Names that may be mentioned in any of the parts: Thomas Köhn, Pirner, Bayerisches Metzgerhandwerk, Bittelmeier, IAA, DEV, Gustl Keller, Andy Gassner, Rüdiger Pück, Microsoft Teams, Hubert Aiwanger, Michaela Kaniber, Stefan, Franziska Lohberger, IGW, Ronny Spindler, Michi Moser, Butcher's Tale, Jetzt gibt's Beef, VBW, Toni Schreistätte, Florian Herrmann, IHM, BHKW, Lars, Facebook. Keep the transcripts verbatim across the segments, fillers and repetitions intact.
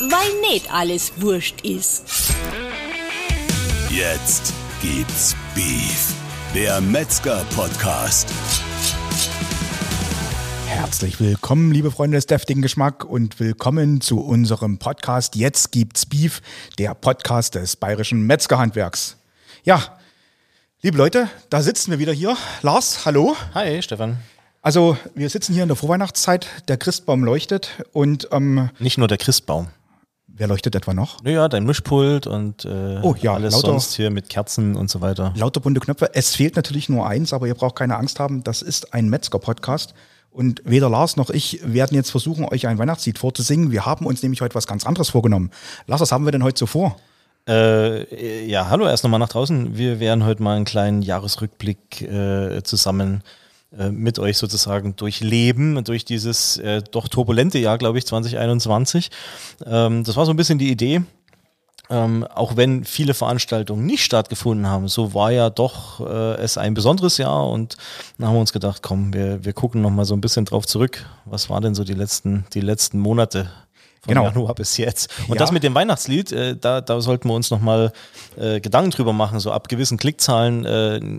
weil nicht alles wurscht ist. Jetzt gibt's Beef, der Metzger-Podcast. Herzlich willkommen, liebe Freunde des deftigen Geschmack und willkommen zu unserem Podcast Jetzt gibt's Beef, der Podcast des Bayerischen Metzgerhandwerks. Ja, liebe Leute, da sitzen wir wieder hier. Lars, hallo. Hi, Stefan. Also wir sitzen hier in der Vorweihnachtszeit, der Christbaum leuchtet und... Ähm, Nicht nur der Christbaum. Wer leuchtet etwa noch? Naja, dein Mischpult und äh, oh, ja, alles lauter, sonst hier mit Kerzen und so weiter. Lauter bunte Knöpfe. Es fehlt natürlich nur eins, aber ihr braucht keine Angst haben, das ist ein Metzger-Podcast. Und weder Lars noch ich werden jetzt versuchen, euch ein Weihnachtslied vorzusingen. Wir haben uns nämlich heute was ganz anderes vorgenommen. Lars, was haben wir denn heute so vor? Äh, ja, hallo erst nochmal nach draußen. Wir werden heute mal einen kleinen Jahresrückblick äh, zusammen äh, mit euch sozusagen durchleben, durch dieses äh, doch turbulente Jahr, glaube ich, zwanzig einundzwanzig. Ähm, das war so ein bisschen die Idee. Ähm, auch wenn viele Veranstaltungen nicht stattgefunden haben, so war ja doch äh, es ein besonderes Jahr und dann haben wir uns gedacht, komm, wir, wir gucken nochmal so ein bisschen drauf zurück, was war denn so die letzten, die letzten Monate von genau. Januar bis jetzt. Und ja. Das mit dem Weihnachtslied, äh, da, da sollten wir uns nochmal äh, Gedanken drüber machen, so ab gewissen Klickzahlen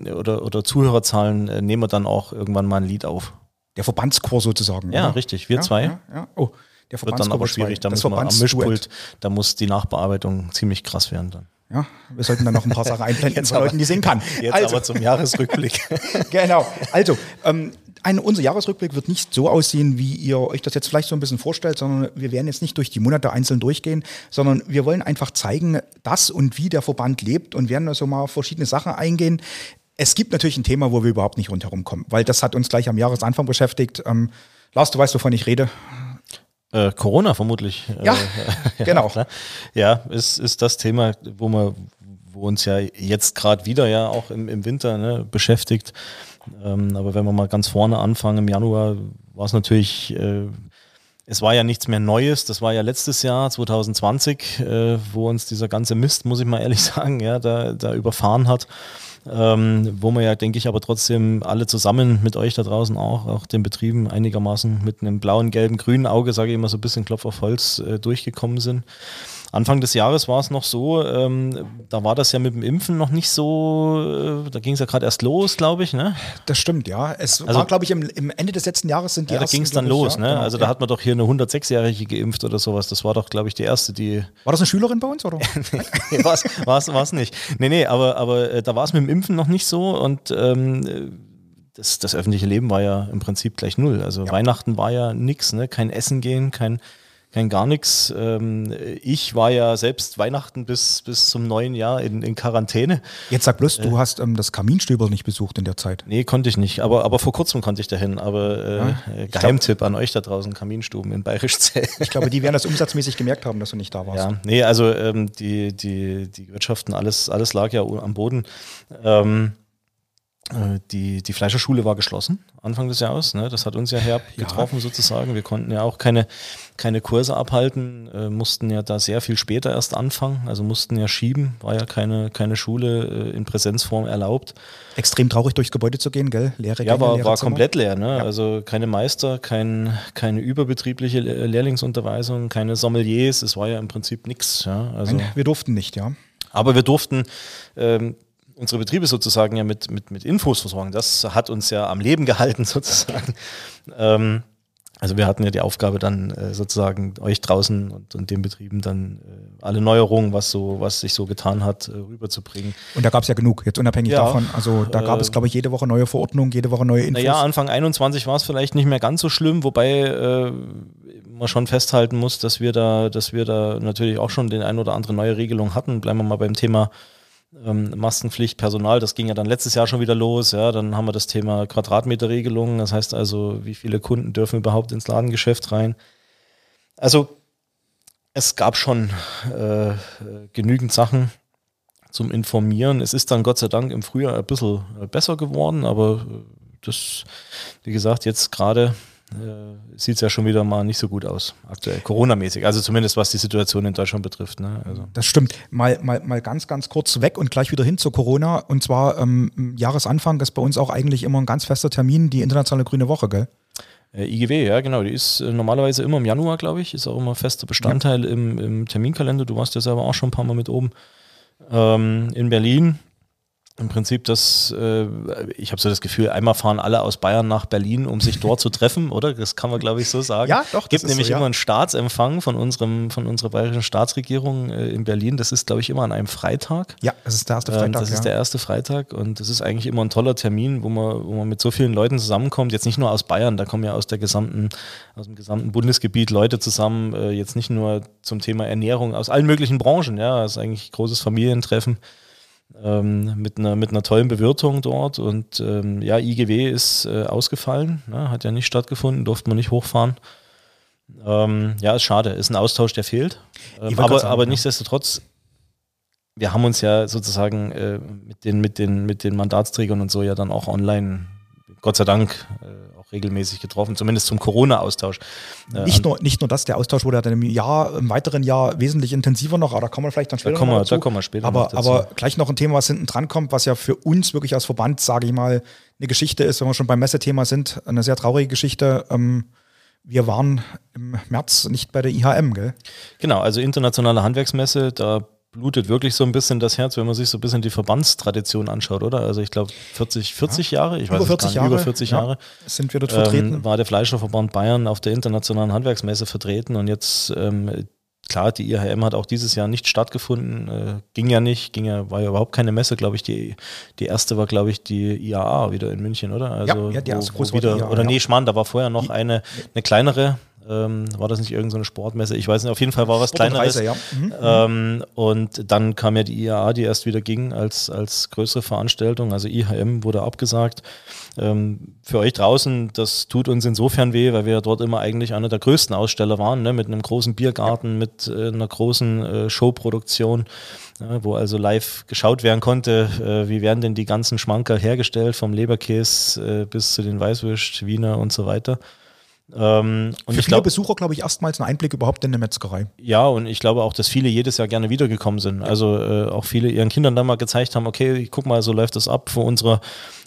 äh, oder, oder Zuhörerzahlen äh, nehmen wir dann auch irgendwann mal ein Lied auf. Der Verbandschor sozusagen. Ja, oder? Richtig, wir ja, zwei. Ja, ja. Oh. Der wird dann aber schwierig, da muss man am Mischpult, da muss die Nachbearbeitung ziemlich krass werden dann. Ja, wir sollten dann noch ein paar Sachen einblenden von Leuten, die singen kann. Jetzt also. Aber zum Jahresrückblick. Genau, also ähm, ein, unser Jahresrückblick wird nicht so aussehen, wie ihr euch das jetzt vielleicht so ein bisschen vorstellt, sondern wir werden jetzt nicht durch die Monate einzeln durchgehen, sondern wir wollen einfach zeigen, dass und wie der Verband lebt und werden also mal auf verschiedene Sachen eingehen. Es gibt natürlich ein Thema, wo wir überhaupt nicht rundherum kommen, weil das hat uns gleich am Jahresanfang beschäftigt. Ähm, Lars, du weißt, wovon ich rede. Äh, Corona vermutlich. Ja, äh, ja genau. Klar. Ja, ist, ist das Thema, wo, wir, wo uns ja jetzt gerade wieder ja auch im, im Winter ne, beschäftigt. Ähm, aber wenn wir mal ganz vorne anfangen, im Januar war es natürlich, äh, es war ja nichts mehr Neues. Das war ja letztes Jahr, zwanzig zwanzig, äh, wo uns dieser ganze Mist, muss ich mal ehrlich sagen, ja, da, da überfahren hat. Ähm, wo man ja, denke ich, aber trotzdem alle zusammen mit euch da draußen auch, auch den Betrieben einigermaßen mit einem blauen, gelben, grünen Auge, sage ich immer so ein bisschen Klopf auf Holz, äh, durchgekommen sind. Anfang des Jahres war es noch so, ähm, da war das ja mit dem Impfen noch nicht so, äh, da ging es ja gerade erst los, glaube ich, ne? Das stimmt, ja. Es also, war, glaube ich, im, im Ende des letzten Jahres sind die ja, ersten... Da ging es dann los, ja, ne? Genau, also ja. Da hat man doch hier eine hundertsechsjährige geimpft oder sowas. Das war doch, glaube ich, die erste, die... War das eine Schülerin bei uns, oder? Nee, war es nicht. Nee, nee, aber, aber äh, da war es mit dem Impfen noch nicht so und ähm, das, das öffentliche Leben war ja im Prinzip gleich null. Also ja. Weihnachten war ja nix, ne? Kein Essen gehen, kein... Kein gar nichts. Ich war ja selbst Weihnachten bis, bis zum neuen Jahr in, in Quarantäne. Jetzt sag bloß, äh, du hast ähm, das Kaminstöber nicht besucht in der Zeit. Nee, konnte ich nicht. Aber, aber vor kurzem konnte ich dahin. Aber äh, ja, ich Geheimtipp glaub, an euch da draußen, Kaminstuben in Bayerisch Zell. Ich glaube, die werden das umsatzmäßig gemerkt haben, dass du nicht da warst. Ja, nee, also ähm, die, die, die Wirtschaften, alles, alles lag ja am Boden. Ähm, Die, die Fleischerschule war geschlossen Anfang des Jahres, ne? Das hat uns ja herb getroffen ja. sozusagen. Wir konnten ja auch keine, keine Kurse abhalten, äh, mussten ja da sehr viel später erst anfangen, also mussten ja schieben, war ja keine, keine Schule äh, in Präsenzform erlaubt. Extrem traurig durchs Gebäude zu gehen, gell? Leere Gänge, ja, war, leere war komplett leer, ne? Ja. Also keine Meister, kein, keine überbetriebliche Lehrlingsunterweisung, keine Sommeliers, es war ja im Prinzip nichts. Ja? Also, wir durften nicht, ja. Aber wir durften... Ähm, unsere Betriebe sozusagen ja mit, mit, mit Infos versorgen. Das hat uns ja am Leben gehalten sozusagen. Ähm, also wir hatten ja die Aufgabe dann äh, sozusagen euch draußen und, und den Betrieben dann äh, alle Neuerungen, was so was sich so getan hat, äh, rüberzubringen. Und da gab es ja genug, jetzt unabhängig ja, davon. Also da gab äh, es glaube ich jede Woche neue Verordnungen, jede Woche neue Infos. Naja, Anfang einundzwanzig war es vielleicht nicht mehr ganz so schlimm, wobei äh, man schon festhalten muss, dass wir da, dass wir da natürlich auch schon den ein oder andere neue Regelung hatten. Bleiben wir mal beim Thema Ähm, Maskenpflicht, Personal, das ging ja dann letztes Jahr schon wieder los, ja, dann haben wir das Thema Quadratmeterregelung, das heißt also, wie viele Kunden dürfen überhaupt ins Ladengeschäft rein. Also es gab schon äh, genügend Sachen zum Informieren. Es ist dann Gott sei Dank im Frühjahr ein bisschen besser geworden, aber das, wie gesagt, jetzt gerade äh, sieht es ja schon wieder mal nicht so gut aus, aktuell, Corona-mäßig. Also zumindest was die Situation in Deutschland betrifft. Ne? Also. Das stimmt. Mal, mal, mal ganz, ganz kurz weg und gleich wieder hin zu Corona. Und zwar ähm, Jahresanfang ist bei uns auch eigentlich immer ein ganz fester Termin, die Internationale Grüne Woche, gell? Äh, I G W, ja genau, die ist äh, normalerweise immer im Januar, glaube ich, ist auch immer fester Bestandteil ja. im, im Terminkalender. Du warst ja selber auch schon ein paar Mal mit oben ähm, in Berlin. Im Prinzip das, äh, ich habe so das Gefühl, einmal fahren alle aus Bayern nach Berlin, um sich dort zu treffen, oder? Das kann man, glaube ich, so sagen. Ja, doch. Es gibt nämlich so, ja. immer einen Staatsempfang von unserem, von unserer bayerischen Staatsregierung äh, in Berlin. Das ist, glaube ich, immer an einem Freitag. Ja, das ist der erste Freitag. Ähm, das ja. ist der erste Freitag und das ist eigentlich immer ein toller Termin, wo man, wo man mit so vielen Leuten zusammenkommt. Jetzt nicht nur aus Bayern, da kommen ja aus der gesamten, aus dem gesamten Bundesgebiet Leute zusammen. Äh, jetzt nicht nur zum Thema Ernährung, aus allen möglichen Branchen. Ja, das ist eigentlich ein großes Familientreffen. Ähm, mit einer mit einer tollen Bewirtung dort und ähm, ja, I G W ist äh, ausgefallen, ne? Hat ja nicht stattgefunden, durfte man nicht hochfahren. Ähm, ja, ist schade, ist ein Austausch, der fehlt. Ähm, aber sagen, aber ja. nichtsdestotrotz, wir haben uns ja sozusagen äh, mit den mit den mit den Mandatsträgern und so ja dann auch online, Gott sei Dank, äh, regelmäßig getroffen, zumindest zum Corona-Austausch. Nicht nur, nicht nur das, der Austausch wurde dann im Jahr, im weiteren Jahr wesentlich intensiver noch, aber da kommen wir vielleicht dann später da kommen, noch dazu. Da kommen wir später aber, noch dazu. Aber gleich noch ein Thema, was hinten dran kommt, was ja für uns wirklich als Verband, sage ich mal, eine Geschichte ist, wenn wir schon beim Messethema sind, eine sehr traurige Geschichte. Wir waren im März nicht bei der I H M, gell? Genau, also internationale Handwerksmesse, da blutet wirklich so ein bisschen das Herz, wenn man sich so ein bisschen die Verbandstradition anschaut, oder? Also ich glaube vierzig, vierzig ja. Jahre, ich über weiß nicht, Jahre, über vierzig ja. Jahre sind wir dort vertreten. Ähm, war der Fleischerverband Bayern auf der internationalen Handwerksmesse vertreten und jetzt ähm, klar, die I H M hat auch dieses Jahr nicht stattgefunden, äh, ging ja nicht, ging ja, war ja überhaupt keine Messe, glaube ich. Die, die erste war, glaube ich, die I A A wieder in München, oder? Also ja, ja, die erste große wieder, die I A A, oder ja. nee, Schmarrn, da war vorher noch eine, eine kleinere. Ähm, war das nicht irgendeine so eine Sportmesse? Ich weiß nicht, auf jeden Fall war was Sport Kleineres. Und, Reise, ja. mhm. ähm, und dann kam ja die I A A, die erst wieder ging als, als größere Veranstaltung. Also I H M wurde abgesagt. Ähm, für euch draußen, das tut uns insofern weh, weil wir ja dort immer eigentlich einer der größten Aussteller waren, ne? Mit einem großen Biergarten, ja. mit äh, einer großen äh, Showproduktion, ja, wo also live geschaut werden konnte, äh, wie werden denn die ganzen Schmankerl hergestellt, vom Leberkäse äh, bis zu den Weißwürst, Wiener und so weiter. Ähm, und Für ich viele glaub, Besucher, glaube ich, erstmals einen Einblick überhaupt in eine Metzgerei. Ja, und ich glaube auch, dass viele jedes Jahr gerne wiedergekommen sind. Also äh, auch viele ihren Kindern dann mal gezeigt haben, okay, guck mal, so läuft das ab. Vor unserer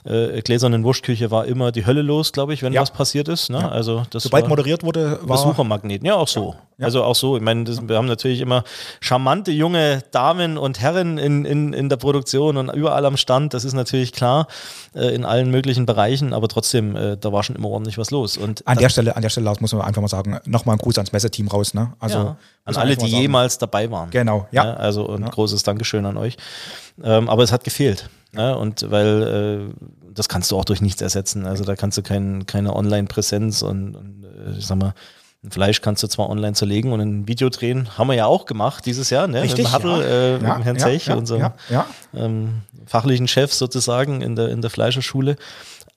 äh, gläsernen Wurstküche war immer die Hölle los, glaube ich, wenn ja. was passiert ist. Ne? Ja. Also das Sobald war moderiert wurde, war... Besuchermagneten, ja, auch so. Ja. Ja. Also auch so, ich meine, das, wir haben natürlich immer charmante junge Damen und Herren in, in, in der Produktion und überall am Stand, das ist natürlich klar, äh, in allen möglichen Bereichen, aber trotzdem, äh, da war schon immer ordentlich was los. Und an, der Stelle, an der Stelle, Lars, muss man einfach mal sagen, nochmal ein Gruß ans Messeteam raus, ne? Also ja, an alle, die sagen. jemals dabei waren. Genau, ja. ja also ein ja. großes Dankeschön an euch. Ähm, aber es hat gefehlt. Ja, und weil äh, das kannst du auch durch nichts ersetzen, also da kannst du kein, keine Online-Präsenz und, und ich sag mal, ein Fleisch kannst du zwar online zerlegen und ein Video drehen, haben wir ja auch gemacht dieses Jahr, ne? Richtig, mit dem Hattl, ja. äh, mit ja, dem Herrn ja, Zech, ja, unserem ja, ja. Ähm, fachlichen Chef sozusagen in der, in der Fleischerschule.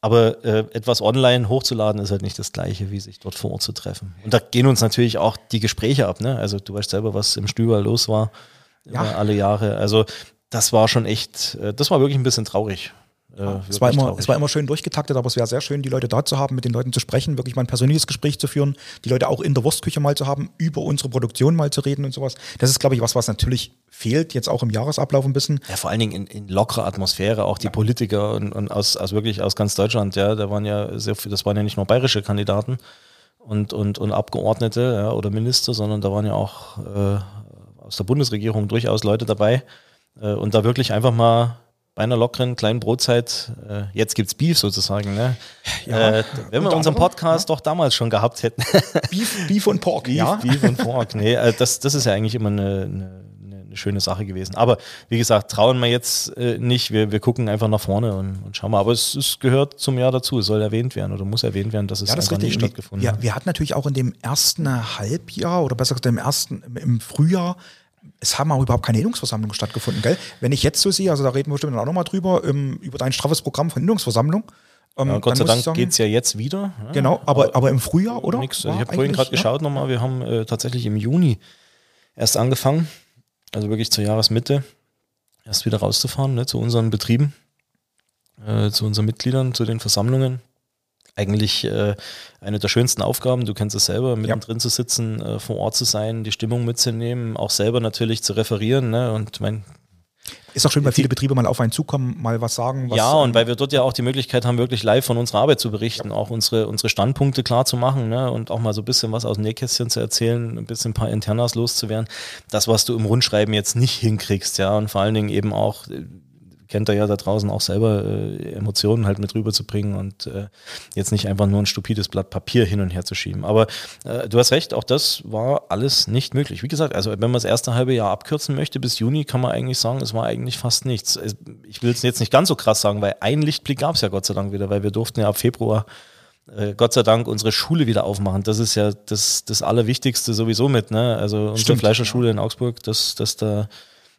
Aber äh, etwas online hochzuladen ist halt nicht das Gleiche, wie sich dort vor Ort zu treffen. Und da gehen uns natürlich auch die Gespräche ab, ne? Also du weißt selber, was im Stüberl los war, ja. äh, alle Jahre, also das war schon echt, das war wirklich ein bisschen traurig. Ja, es, war immer, traurig. es war immer schön durchgetaktet, aber es wäre sehr schön, die Leute da zu haben, mit den Leuten zu sprechen, wirklich mal ein persönliches Gespräch zu führen, die Leute auch in der Wurstküche mal zu haben, über unsere Produktion mal zu reden und sowas. Das ist, glaube ich, was, was natürlich fehlt, jetzt auch im Jahresablauf ein bisschen. Ja, vor allen Dingen in, in lockerer Atmosphäre, auch die ja. Politiker und, und aus, aus wirklich aus ganz Deutschland, ja, da waren ja sehr viel, das waren ja nicht nur bayerische Kandidaten und, und, und Abgeordnete ja, oder Minister, sondern da waren ja auch äh, aus der Bundesregierung durchaus Leute dabei. Und da wirklich einfach mal bei einer lockeren kleinen Brotzeit, äh, jetzt gibt's Beef sozusagen, ne? Ja, äh, wenn wir unseren Podcast ja. doch damals schon gehabt hätten. Beef, Beef und Pork, Beef, ja. Beef und Pork, nee, also das, das ist ja eigentlich immer eine, eine, eine schöne Sache gewesen. Aber wie gesagt, trauen wir jetzt äh, nicht, wir, wir gucken einfach nach vorne und, und schauen mal. Aber es, es gehört zum Jahr dazu, es soll erwähnt werden oder muss erwähnt werden, dass es ja, das einfach richtig. nicht stattgefunden hat. Ja, wir hatten natürlich auch in dem ersten Halbjahr oder besser gesagt im ersten, im Frühjahr, es haben auch überhaupt keine Innungsversammlungen stattgefunden, gell? Wenn ich jetzt so sehe, also da reden wir bestimmt auch nochmal drüber, um, über dein straffes Programm von Innungsversammlung. Ähm, ja, Gott sei Dank sagen, geht's ja jetzt wieder. Ja, genau, aber, aber im Frühjahr, oder? Nix. Also ich habe vorhin gerade ja? geschaut nochmal, wir haben äh, tatsächlich im Juni erst angefangen, also wirklich zur Jahresmitte, erst wieder rauszufahren, ne, zu unseren Betrieben, äh, zu unseren Mitgliedern, zu den Versammlungen. Eigentlich äh, eine der schönsten Aufgaben, du kennst es selber, mittendrin ja. zu sitzen, äh, vor Ort zu sein, die Stimmung mitzunehmen, auch selber natürlich zu referieren. Ne? Und mein Ist auch schön, weil viele Betriebe mal auf einen zukommen, mal was sagen. Was ja, und weil wir dort ja auch die Möglichkeit haben, wirklich live von unserer Arbeit zu berichten, ja. auch unsere, unsere Standpunkte klar zu machen, ne? Und auch mal so ein bisschen was aus dem Nähkästchen zu erzählen, ein bisschen ein paar Internas loszuwerden. Das, was du im Rundschreiben jetzt nicht hinkriegst, ja, und vor allen Dingen eben auch, kennt er ja da draußen auch selber, äh, Emotionen halt mit rüberzubringen und äh, jetzt nicht einfach nur ein stupides Blatt Papier hin und her zu schieben. Aber äh, du hast recht, auch das war alles nicht möglich. Wie gesagt, also wenn man das erste halbe Jahr abkürzen möchte, bis Juni kann man eigentlich sagen, es war eigentlich fast nichts. Ich will es jetzt nicht ganz so krass sagen, weil einen Lichtblick gab es ja Gott sei Dank wieder, weil wir durften ja ab Februar äh, Gott sei Dank unsere Schule wieder aufmachen. Das ist ja das, das Allerwichtigste sowieso mit, ne? Also unsere Stimmt. Fleischerschule in Augsburg, dass das da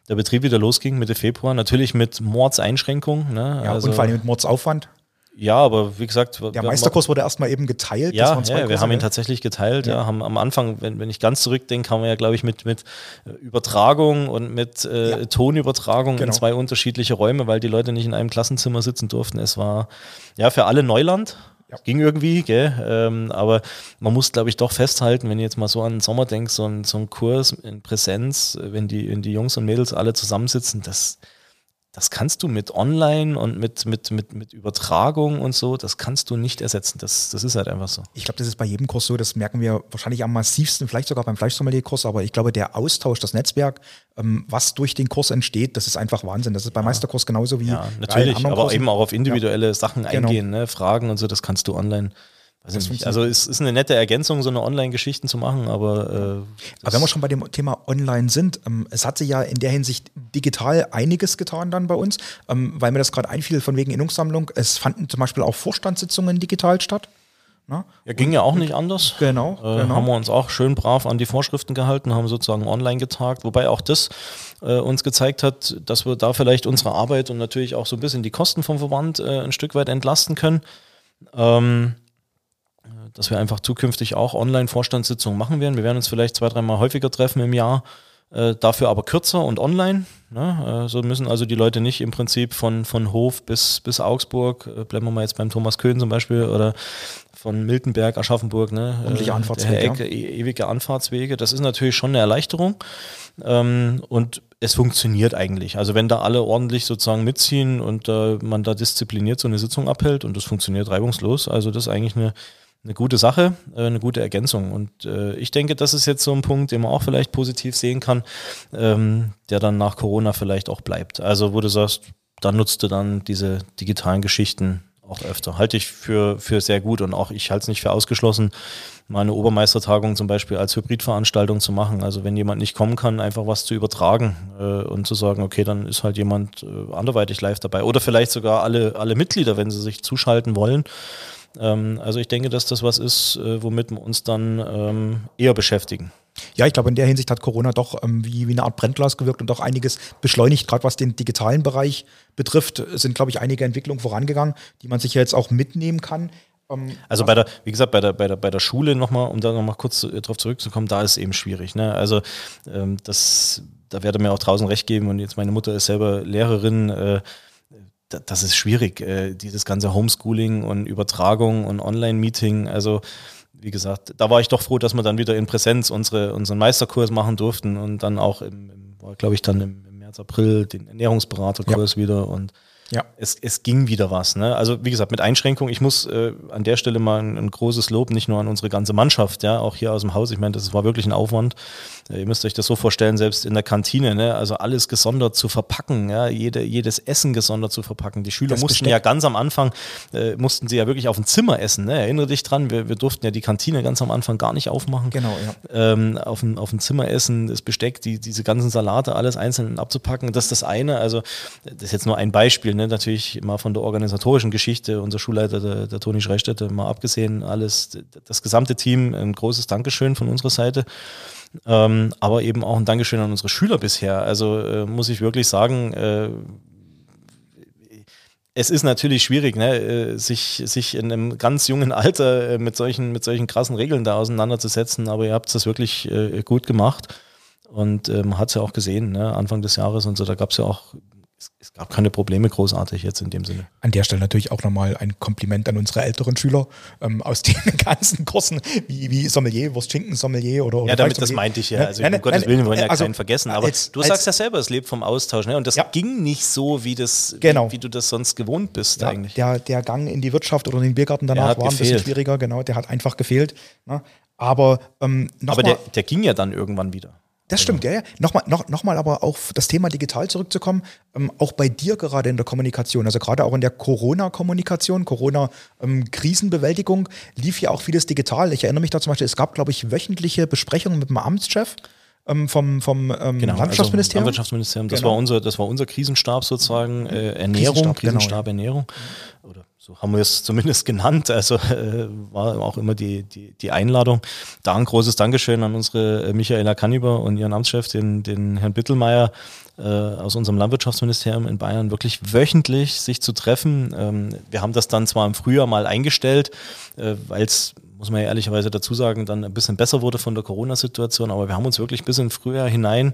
der Betrieb wieder losging Mitte Februar, natürlich mit Mordseinschränkungen. Ne? Ja, also, und vor allem mit Mordsaufwand. Ja, aber wie gesagt... Der Meisterkurs wurde erstmal eben geteilt. Ja, das waren ja wir haben ihn tatsächlich geteilt. Ja. Ja, haben am Anfang, wenn, wenn ich ganz zurückdenke, haben wir ja, glaube ich, mit, mit Übertragung und mit äh, ja. Tonübertragung genau. in zwei unterschiedliche Räume, weil die Leute nicht in einem Klassenzimmer sitzen durften. Es war ja für alle Neuland. Ja. Ging irgendwie, gell? Ähm, aber man muss, glaube ich, doch festhalten, wenn du jetzt mal so an den Sommer denkst, so ein, so ein Kurs in Präsenz, wenn die, wenn die Jungs und Mädels alle zusammensitzen, das, das kannst du mit online und mit, mit, mit, mit Übertragung und so, das kannst du nicht ersetzen. Das, das ist halt einfach so. Ich glaube, das ist bei jedem Kurs so, das merken wir wahrscheinlich am massivsten, vielleicht sogar beim Fleischsommelier-Kurs, aber ich glaube, der Austausch, das Netzwerk, was durch den Kurs entsteht, das ist einfach Wahnsinn. Das ist beim ja. Meisterkurs genauso wie ja, natürlich, bei aber Kursen. Eben auch auf individuelle ja. Sachen genau. eingehen, ne? Fragen und so, das kannst du online. Also, nicht, also es ist eine nette Ergänzung, so eine Online-Geschichten zu machen, aber... Äh, aber wenn wir schon bei dem Thema Online sind, ähm, es hat sich ja in der Hinsicht digital einiges getan dann bei uns, ähm, weil mir das gerade einfiel von wegen Innungssammlung. Es fanden zum Beispiel auch Vorstandssitzungen digital statt. Na? Ja, ging Und, ja auch nicht anders. Genau, äh, genau. Haben wir uns auch schön brav an die Vorschriften gehalten, haben sozusagen online getagt, wobei auch das äh, uns gezeigt hat, dass wir da vielleicht unsere Arbeit und natürlich auch so ein bisschen die Kosten vom Verband äh, ein Stück weit entlasten können. Ähm, dass wir einfach zukünftig auch Online-Vorstandssitzungen machen werden. Wir werden uns vielleicht zwei, dreimal häufiger treffen im Jahr, äh, dafür aber kürzer und online. Ne? Äh, so müssen also die Leute nicht im Prinzip von, von Hof bis, bis Augsburg, äh, bleiben wir mal jetzt beim Thomas Köhn zum Beispiel, oder von Miltenberg, Aschaffenburg, ne? Äh, Anfahrtswege, Ecke, ja. ewige Anfahrtswege. Das ist natürlich schon eine Erleichterung. Ähm, und es funktioniert eigentlich. Also wenn da alle ordentlich sozusagen mitziehen und äh, man da diszipliniert so eine Sitzung abhält und das funktioniert reibungslos, also das ist eigentlich eine Eine gute Sache, eine gute Ergänzung. Und äh, ich denke, das ist jetzt so ein Punkt, den man auch vielleicht positiv sehen kann, ähm, der dann nach Corona vielleicht auch bleibt. Also wo du sagst, da nutzt du dann diese digitalen Geschichten auch öfter. Halte ich für, für sehr gut und auch ich halte es nicht für ausgeschlossen, mal eine Obermeistertagung zum Beispiel als Hybridveranstaltung zu machen. Also wenn jemand nicht kommen kann, einfach was zu übertragen äh, und zu sagen, okay, dann ist halt jemand äh, anderweitig live dabei. Oder vielleicht sogar alle, alle Mitglieder, wenn sie sich zuschalten wollen. Also ich denke, dass das was ist, womit wir uns dann eher beschäftigen. Ja, ich glaube, in der Hinsicht hat Corona doch wie, wie eine Art Brennglas gewirkt und auch einiges beschleunigt. Gerade was den digitalen Bereich betrifft, sind, glaube ich, einige Entwicklungen vorangegangen, die man sich ja jetzt auch mitnehmen kann. Also bei der, wie gesagt, bei der, bei der, bei der Schule nochmal, um da nochmal kurz drauf zurückzukommen, da ist eben schwierig. Ne? Also das, da werde mir auch draußen recht geben und jetzt meine Mutter ist selber Lehrerin. Das ist schwierig, dieses ganze Homeschooling und Übertragung und Online-Meeting. Also wie gesagt, da war ich doch froh, dass wir dann wieder in Präsenz unsere, unseren Meisterkurs machen durften und dann auch, im, im glaube ich, dann im, im März, April den Ernährungsberaterkurs ja. wieder und ja. es, es ging wieder was. Ne? Also wie gesagt, mit Einschränkung, ich muss äh, an der Stelle mal ein, ein großes Lob, nicht nur an unsere ganze Mannschaft, ja, auch hier aus dem Haus. Ich meine, das war wirklich ein Aufwand. Äh, ihr müsst euch das so vorstellen, selbst in der Kantine, ne? Also alles gesondert zu verpacken, ja? Jede, jedes Essen gesondert zu verpacken. Die Schüler das mussten Besteck. ja ganz am Anfang, äh, mussten sie ja wirklich auf dem Zimmer essen. Ne? Erinnere dich dran, wir, wir durften ja die Kantine ganz am Anfang gar nicht aufmachen. Genau, ja. Ähm, auf dem, auf dem Zimmer essen, das Besteck, die, diese ganzen Salate, alles einzeln abzupacken, das ist das eine. Also das ist jetzt nur ein Beispiel. Natürlich mal von der organisatorischen Geschichte, unser Schulleiter, der, der Toni Schreistätte, mal abgesehen, alles, das gesamte Team, ein großes Dankeschön von unserer Seite, ähm, aber eben auch ein Dankeschön an unsere Schüler bisher. Also äh, muss ich wirklich sagen, äh, es ist natürlich schwierig, ne, sich, sich in einem ganz jungen Alter mit solchen, mit solchen krassen Regeln da auseinanderzusetzen, aber ihr habt das wirklich äh, gut gemacht und äh, man hat es ja auch gesehen, ne, Anfang des Jahres und so, da gab es ja auch es, es gab keine Probleme großartig jetzt in dem Sinne. An der Stelle natürlich auch nochmal ein Kompliment an unsere älteren Schüler ähm, aus den ganzen Kursen, wie, wie Sommelier, Wurstschinken-Sommelier oder, oder ja, damit, das meinte ich ja. Ne? Also nein, um nein, Gottes nein, Willen, wir wollen ja also, keinen vergessen. Aber als, du sagst ja selber, es lebt vom Austausch. Ne? Und das ja. ging nicht so, wie, das, genau. wie, wie du das sonst gewohnt bist ja, eigentlich. Der, der Gang in die Wirtschaft oder in den Biergarten danach war gefehlt. ein bisschen schwieriger. Genau, der hat einfach gefehlt. Ne? Aber ähm, noch aber mal, der, der ging ja dann irgendwann wieder. Das stimmt, ja, ja. Nochmal, noch, noch mal aber auf das Thema digital zurückzukommen, ähm, auch bei dir gerade in der Kommunikation, also gerade auch in der Corona-Kommunikation, Corona-Krisenbewältigung, lief ja auch vieles digital. Ich erinnere mich da zum Beispiel, es gab, glaube ich, wöchentliche Besprechungen mit dem Amtschef ähm, vom, vom ähm, genau, Landwirtschaftsministerium. Also Landwirtschaftsministerium, das, genau. war unser, das war unser Krisenstab sozusagen, äh, Ernährung, Krisenstab, Krisenstab genau, Ernährung. Ja. Oder so haben wir es zumindest genannt, also äh, war auch immer die, die, die Einladung. Da ein großes Dankeschön an unsere Michaela Kaniber und ihren Amtschef, den, den Herrn Bittelmeier äh, aus unserem Landwirtschaftsministerium in Bayern, wirklich wöchentlich sich zu treffen. Ähm, wir haben das dann zwar im Frühjahr mal eingestellt, äh, weil es, muss man ja ehrlicherweise dazu sagen, dann ein bisschen besser wurde von der Corona-Situation, aber wir haben uns wirklich bis in Frühjahr hinein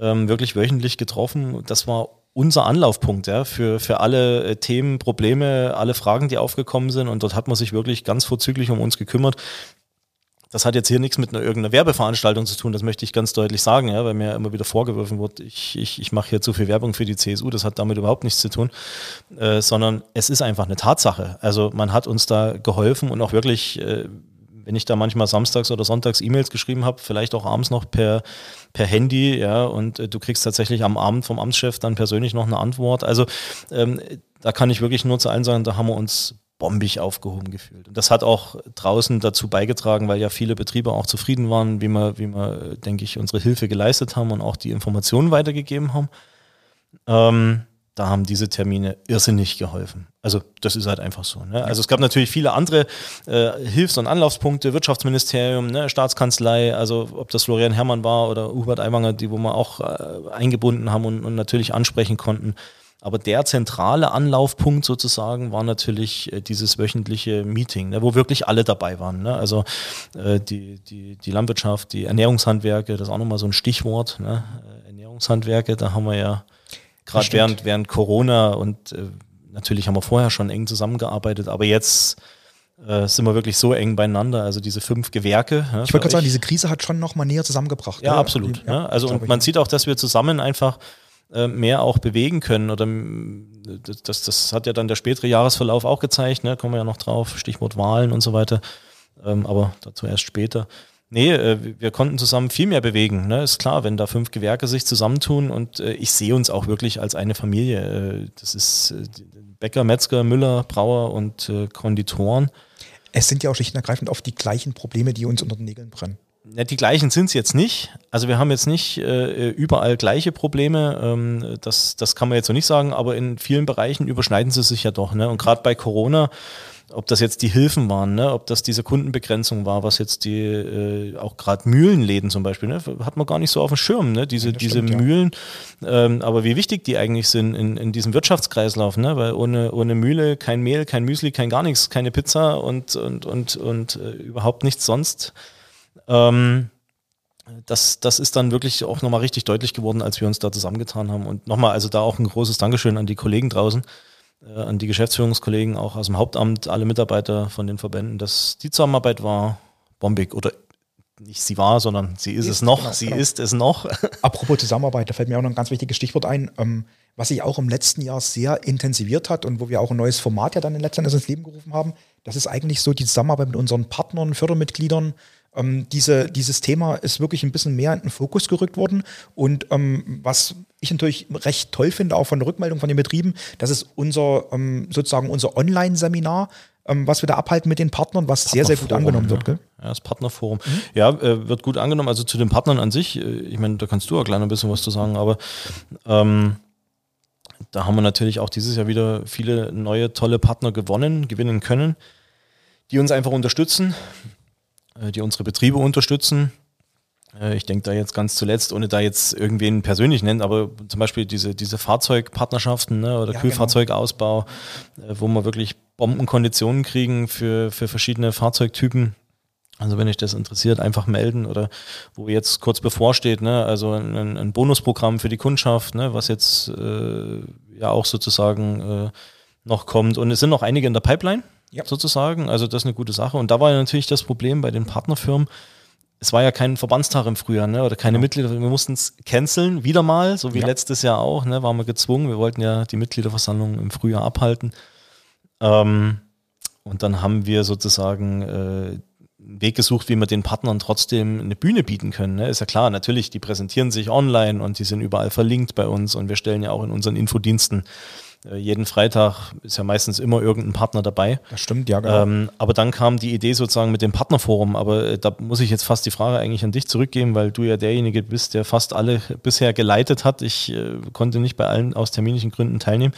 ähm, wirklich wöchentlich getroffen. Das war unser Anlaufpunkt, ja, für, für alle Themen, Probleme, alle Fragen, die aufgekommen sind, und dort hat man sich wirklich ganz vorzüglich um uns gekümmert. Das hat jetzt hier nichts mit einer irgendeiner Werbeveranstaltung zu tun, das möchte ich ganz deutlich sagen, ja, weil mir immer wieder vorgeworfen wird, ich, ich, ich mache hier zu viel Werbung für die C S U, das hat damit überhaupt nichts zu tun, äh, sondern es ist einfach eine Tatsache. Also man hat uns da geholfen und auch wirklich, äh, wenn ich da manchmal samstags oder sonntags E-Mails geschrieben habe, vielleicht auch abends noch per, per Handy, ja, und äh, du kriegst tatsächlich am Abend vom Amtschef dann persönlich noch eine Antwort. Also ähm, da kann ich wirklich nur zu allen sagen, da haben wir uns bombig aufgehoben gefühlt. Und das hat auch draußen dazu beigetragen, weil ja viele Betriebe auch zufrieden waren, wie wir, wie wir, denke ich, unsere Hilfe geleistet haben und auch die Informationen weitergegeben haben. Ähm, Da haben diese Termine irrsinnig geholfen. Also das ist halt einfach so. Ne? Also es gab natürlich viele andere äh, Hilfs- und Anlaufspunkte, Wirtschaftsministerium, ne, Staatskanzlei, also ob das Florian Herrmann war oder Hubert Aiwanger, die wo wir auch äh, eingebunden haben und, und natürlich ansprechen konnten. Aber der zentrale Anlaufpunkt sozusagen war natürlich äh, dieses wöchentliche Meeting, ne, wo wirklich alle dabei waren. Ne? Also äh, die, die, die Landwirtschaft, die Ernährungshandwerke, das ist auch nochmal so ein Stichwort. Ne? Ernährungshandwerke, da haben wir ja gerade während, während Corona und äh, natürlich haben wir vorher schon eng zusammengearbeitet, aber jetzt äh, sind wir wirklich so eng beieinander, also diese fünf Gewerke. Ja, ich wollte gerade sagen, diese Krise hat schon nochmal näher zusammengebracht. Ja, ja. absolut. Ja, ja. Also und man sieht auch, dass wir zusammen einfach äh, mehr auch bewegen können, oder das, das hat ja dann der spätere Jahresverlauf auch gezeigt, ne? Kommen wir ja noch drauf, Stichwort Wahlen und so weiter, ähm, aber dazu erst später. Nee, wir konnten zusammen viel mehr bewegen. Ne? Ist klar, wenn da fünf Gewerke sich zusammentun, und ich sehe uns auch wirklich als eine Familie. Das ist Bäcker, Metzger, Müller, Brauer und Konditoren. Es sind ja auch schlicht und ergreifend oft die gleichen Probleme, die uns unter den Nägeln brennen. Ja, die gleichen sind es jetzt nicht. Also wir haben jetzt nicht äh, überall gleiche Probleme, ähm, das, das kann man jetzt so nicht sagen, aber in vielen Bereichen überschneiden sie sich ja doch. Ne? Und gerade bei Corona, ob das jetzt die Hilfen waren, ne, ob das diese Kundenbegrenzung war, was jetzt die, äh, auch gerade Mühlenläden zum Beispiel, ne, hat man gar nicht so auf dem Schirm, ne, diese, ja, diese stimmt, Mühlen, ja. ähm, aber wie wichtig die eigentlich sind in, in diesem Wirtschaftskreislauf, ne, weil ohne, ohne Mühle kein Mehl, kein Müsli, kein gar nichts, keine Pizza und, und, und, und äh, überhaupt nichts sonst. Ähm, das, das ist dann wirklich auch nochmal richtig deutlich geworden, als wir uns da zusammengetan haben, und nochmal, also da auch ein großes Dankeschön an die Kollegen draußen, an die Geschäftsführungskollegen, auch aus dem Hauptamt, alle Mitarbeiter von den Verbänden, dass die Zusammenarbeit war bombig, oder nicht sie war, sondern sie ist, ist es noch, genau, sie genau. ist es noch. Apropos Zusammenarbeit, da fällt mir auch noch ein ganz wichtiges Stichwort ein, ähm, was sich auch im letzten Jahr sehr intensiviert hat und wo wir auch ein neues Format ja dann in letzter Zeit ins Leben gerufen haben, das ist eigentlich so die Zusammenarbeit mit unseren Partnern, Fördermitgliedern. Ähm, diese, dieses Thema ist wirklich ein bisschen mehr in den Fokus gerückt worden, und ähm, was ich natürlich recht toll finde, auch von der Rückmeldung von den Betrieben, das ist unser, ähm, sozusagen unser Online-Seminar, ähm, was wir da abhalten mit den Partnern, was Partnerforum, sehr, sehr gut angenommen ja. wird. Gell? Ja, das Partnerforum. Mhm. Ja, äh, wird gut angenommen, also zu den Partnern an sich, äh, ich meine, da kannst du ja gleich ein bisschen was zu sagen, aber ähm, da haben wir natürlich auch dieses Jahr wieder viele neue, tolle Partner gewonnen, gewinnen können, die uns einfach unterstützen, die unsere Betriebe unterstützen. Ich denke da jetzt ganz zuletzt, ohne da jetzt irgendwen persönlich nennen, aber zum Beispiel diese, diese Fahrzeugpartnerschaften, ne, oder ja, Kühlfahrzeugausbau, genau. Wo wir wirklich Bombenkonditionen kriegen für, für verschiedene Fahrzeugtypen. Also wenn euch das interessiert, einfach melden, oder wo jetzt kurz bevorsteht, ne, also ein, ein Bonusprogramm für die Kundschaft, ne, was jetzt äh, ja auch sozusagen äh, noch kommt. Und es sind noch einige in der Pipeline, ja, sozusagen, also das ist eine gute Sache. Und da war ja natürlich das Problem bei den Partnerfirmen, es war ja kein Verbandstag im Frühjahr, ne, oder keine, ja, Mitglieder, wir mussten es canceln, wieder mal, so wie, ja, letztes Jahr auch, ne, waren wir gezwungen, wir wollten ja die Mitgliederversammlung im Frühjahr abhalten. Ähm, und dann haben wir sozusagen äh, Weg gesucht, wie wir den Partnern trotzdem eine Bühne bieten können. Ne? Ist ja klar, natürlich, die präsentieren sich online und die sind überall verlinkt bei uns, und wir stellen ja auch in unseren Infodiensten äh, jeden Freitag, ist ja meistens immer irgendein Partner dabei. Das stimmt, ja, genau. Ähm, aber dann kam die Idee sozusagen mit dem Partnerforum, aber äh, da muss ich jetzt fast die Frage eigentlich an dich zurückgeben, weil du ja derjenige bist, der fast alle bisher geleitet hat. Ich äh, konnte nicht bei allen aus terminischen Gründen teilnehmen.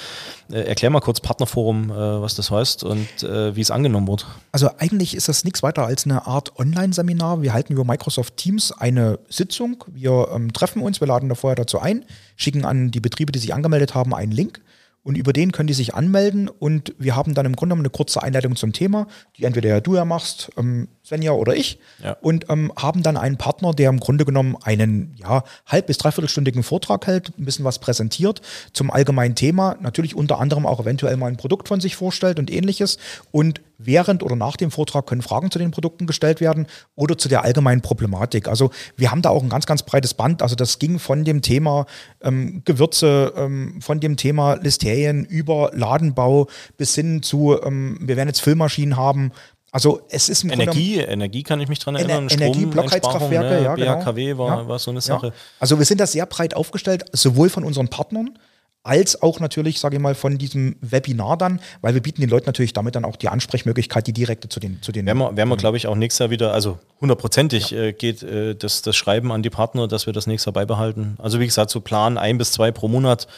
Äh, erklär mal kurz Partnerforum, äh, was das heißt und äh, wie es angenommen wurde. Also eigentlich ist das nichts weiter als eine eine Art Online-Seminar. Wir halten über Microsoft Teams eine Sitzung. Wir ähm, treffen uns, wir laden da vorher dazu ein, schicken an die Betriebe, die sich angemeldet haben, einen Link, und über den können die sich anmelden, und wir haben dann im Grunde genommen eine kurze Einleitung zum Thema, die entweder ja du ja machst, ähm, Svenja oder ich, ja, und ähm, haben dann einen Partner, der im Grunde genommen einen ja, halb- bis dreiviertelstündigen Vortrag hält, ein bisschen was präsentiert zum allgemeinen Thema, natürlich unter anderem auch eventuell mal ein Produkt von sich vorstellt und ähnliches, und während oder nach dem Vortrag können Fragen zu den Produkten gestellt werden oder zu der allgemeinen Problematik. Also wir haben da auch ein ganz, ganz breites Band. Also das ging von dem Thema ähm, Gewürze, ähm, von dem Thema Listerien über Ladenbau bis hin zu, ähm, wir werden jetzt Füllmaschinen haben. Also es ist im Energie, Grunde, Energie kann ich mich dran erinnern. Ener- Energie, Blockheizkraftwerke, ne? Ja, genau. B H K W war, ja, war so eine Sache. Ja. Also wir sind da sehr breit aufgestellt, sowohl von unseren Partnern, als auch natürlich, sage ich mal, von diesem Webinar dann, weil wir bieten den Leuten natürlich damit dann auch die Ansprechmöglichkeit, die direkte zu den... zu den werden wir, werden wir glaube ich, auch nächstes Jahr wieder, also hundertprozentig ja. äh, geht äh, das, das Schreiben an die Partner, dass wir das nächstes Jahr beibehalten. Also wie gesagt, so planen ein bis zwei pro Monat,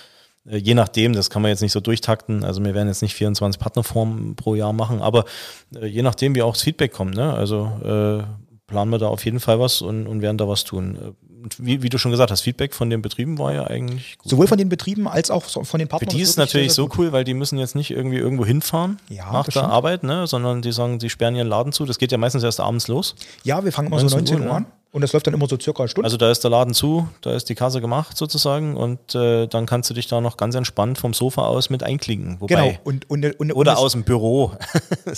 äh, je nachdem, das kann man jetzt nicht so durchtakten, also wir werden jetzt nicht vierundzwanzig Partnerformen pro Jahr machen, aber äh, je nachdem, wie auch das Feedback kommt, ne? Also äh, planen wir da auf jeden Fall was und, und werden da was tun. Wie, wie du schon gesagt hast, Feedback von den Betrieben war ja eigentlich gut. Sowohl von den Betrieben als auch von den Partnern. Für die ist natürlich so cool, weil die müssen jetzt nicht irgendwie irgendwo hinfahren ja, nach der stimmt. Arbeit, ne? Sondern die sagen, sie sperren ihren Laden zu. Das geht ja meistens erst abends los. Ja, wir fangen immer so neunzehn Uhr, Uhr an. Ne? Und das läuft dann immer so circa eine Stunde. Also da ist der Laden zu, da ist die Kasse gemacht sozusagen, und äh, dann kannst du dich da noch ganz entspannt vom Sofa aus mit einklinken. Wobei, genau. Und, und, und, und, oder und aus dem Büro.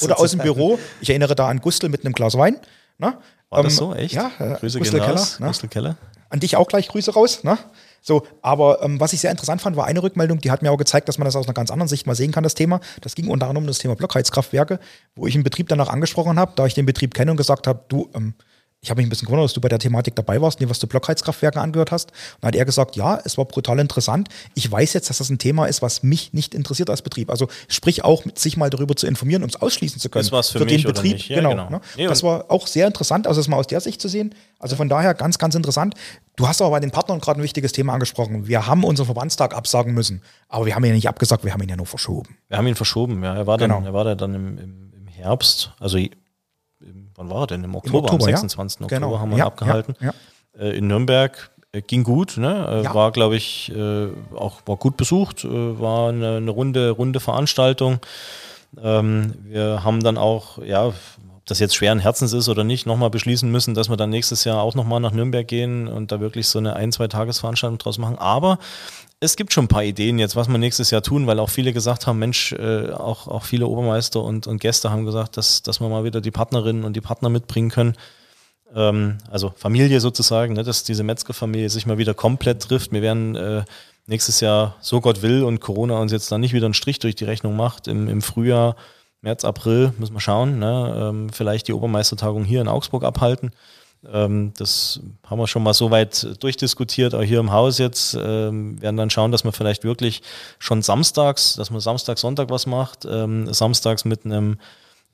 Oder aus dem Büro. Ich erinnere da an Gustl mit einem Glas Wein. Na? War ähm, das so? Echt? Ja, äh, Grüße Gustl Keller, raus, ne? Gustl Keller. An dich auch gleich Grüße raus. Ne? So, aber ähm, was ich sehr interessant fand, war eine Rückmeldung, die hat mir auch gezeigt, dass man das aus einer ganz anderen Sicht mal sehen kann, das Thema. Das ging unter anderem um das Thema Blockheizkraftwerke, wo ich einen Betrieb danach angesprochen habe, da ich den Betrieb kenne und gesagt habe, du, ähm, ich habe mich ein bisschen gewundert, dass du bei der Thematik dabei warst, was du Blockheizkraftwerken angehört hast. Und dann hat er gesagt, ja, es war brutal interessant. Ich weiß jetzt, dass das ein Thema ist, was mich nicht interessiert als Betrieb. Also sprich auch, mit sich mal darüber zu informieren, um es ausschließen zu können. Das war's für, für mich den Betrieb. Ja, genau. genau. Ne? Nee, das war auch sehr interessant, also das mal aus der Sicht zu sehen. Also von daher ganz, ganz interessant. Du hast aber bei den Partnern gerade ein wichtiges Thema angesprochen. Wir haben unseren Verbandstag absagen müssen, aber wir haben ihn nicht abgesagt, wir haben ihn ja nur verschoben. Wir haben ihn verschoben, ja. Er war dann, genau. er war dann im, im, im Herbst, also wann war er denn? Im Oktober, Im Oktober am sechsundzwanzigsten Ja. Oktober genau. haben wir ihn ja, abgehalten. Ja, ja. Äh, in Nürnberg äh, ging gut, ne? äh, ja. war glaube ich äh, auch war gut besucht, äh, war eine, eine runde, runde Veranstaltung. Ähm, wir haben dann auch, ja, ob das jetzt schweren Herzens ist oder nicht, nochmal beschließen müssen, dass wir dann nächstes Jahr auch nochmal nach Nürnberg gehen und da wirklich so eine ein-, zwei Tagesveranstaltung draus machen. Aber es gibt schon ein paar Ideen jetzt, was wir nächstes Jahr tun, weil auch viele gesagt haben, Mensch, äh, auch, auch viele Obermeister und, und Gäste haben gesagt, dass, dass wir mal wieder die Partnerinnen und die Partner mitbringen können. Ähm, also Familie sozusagen, ne, dass diese Metzgerfamilie sich mal wieder komplett trifft. Wir werden äh, nächstes Jahr, so Gott will und Corona uns jetzt dann nicht wieder einen Strich durch die Rechnung macht, im, im Frühjahr, März, April, müssen wir schauen, ne, ähm, vielleicht die Obermeistertagung hier in Augsburg abhalten. Das haben wir schon mal so weit durchdiskutiert, auch hier im Haus jetzt. Wir werden dann schauen, dass man vielleicht wirklich schon samstags, dass man Samstag, Sonntag was macht, samstags mit einem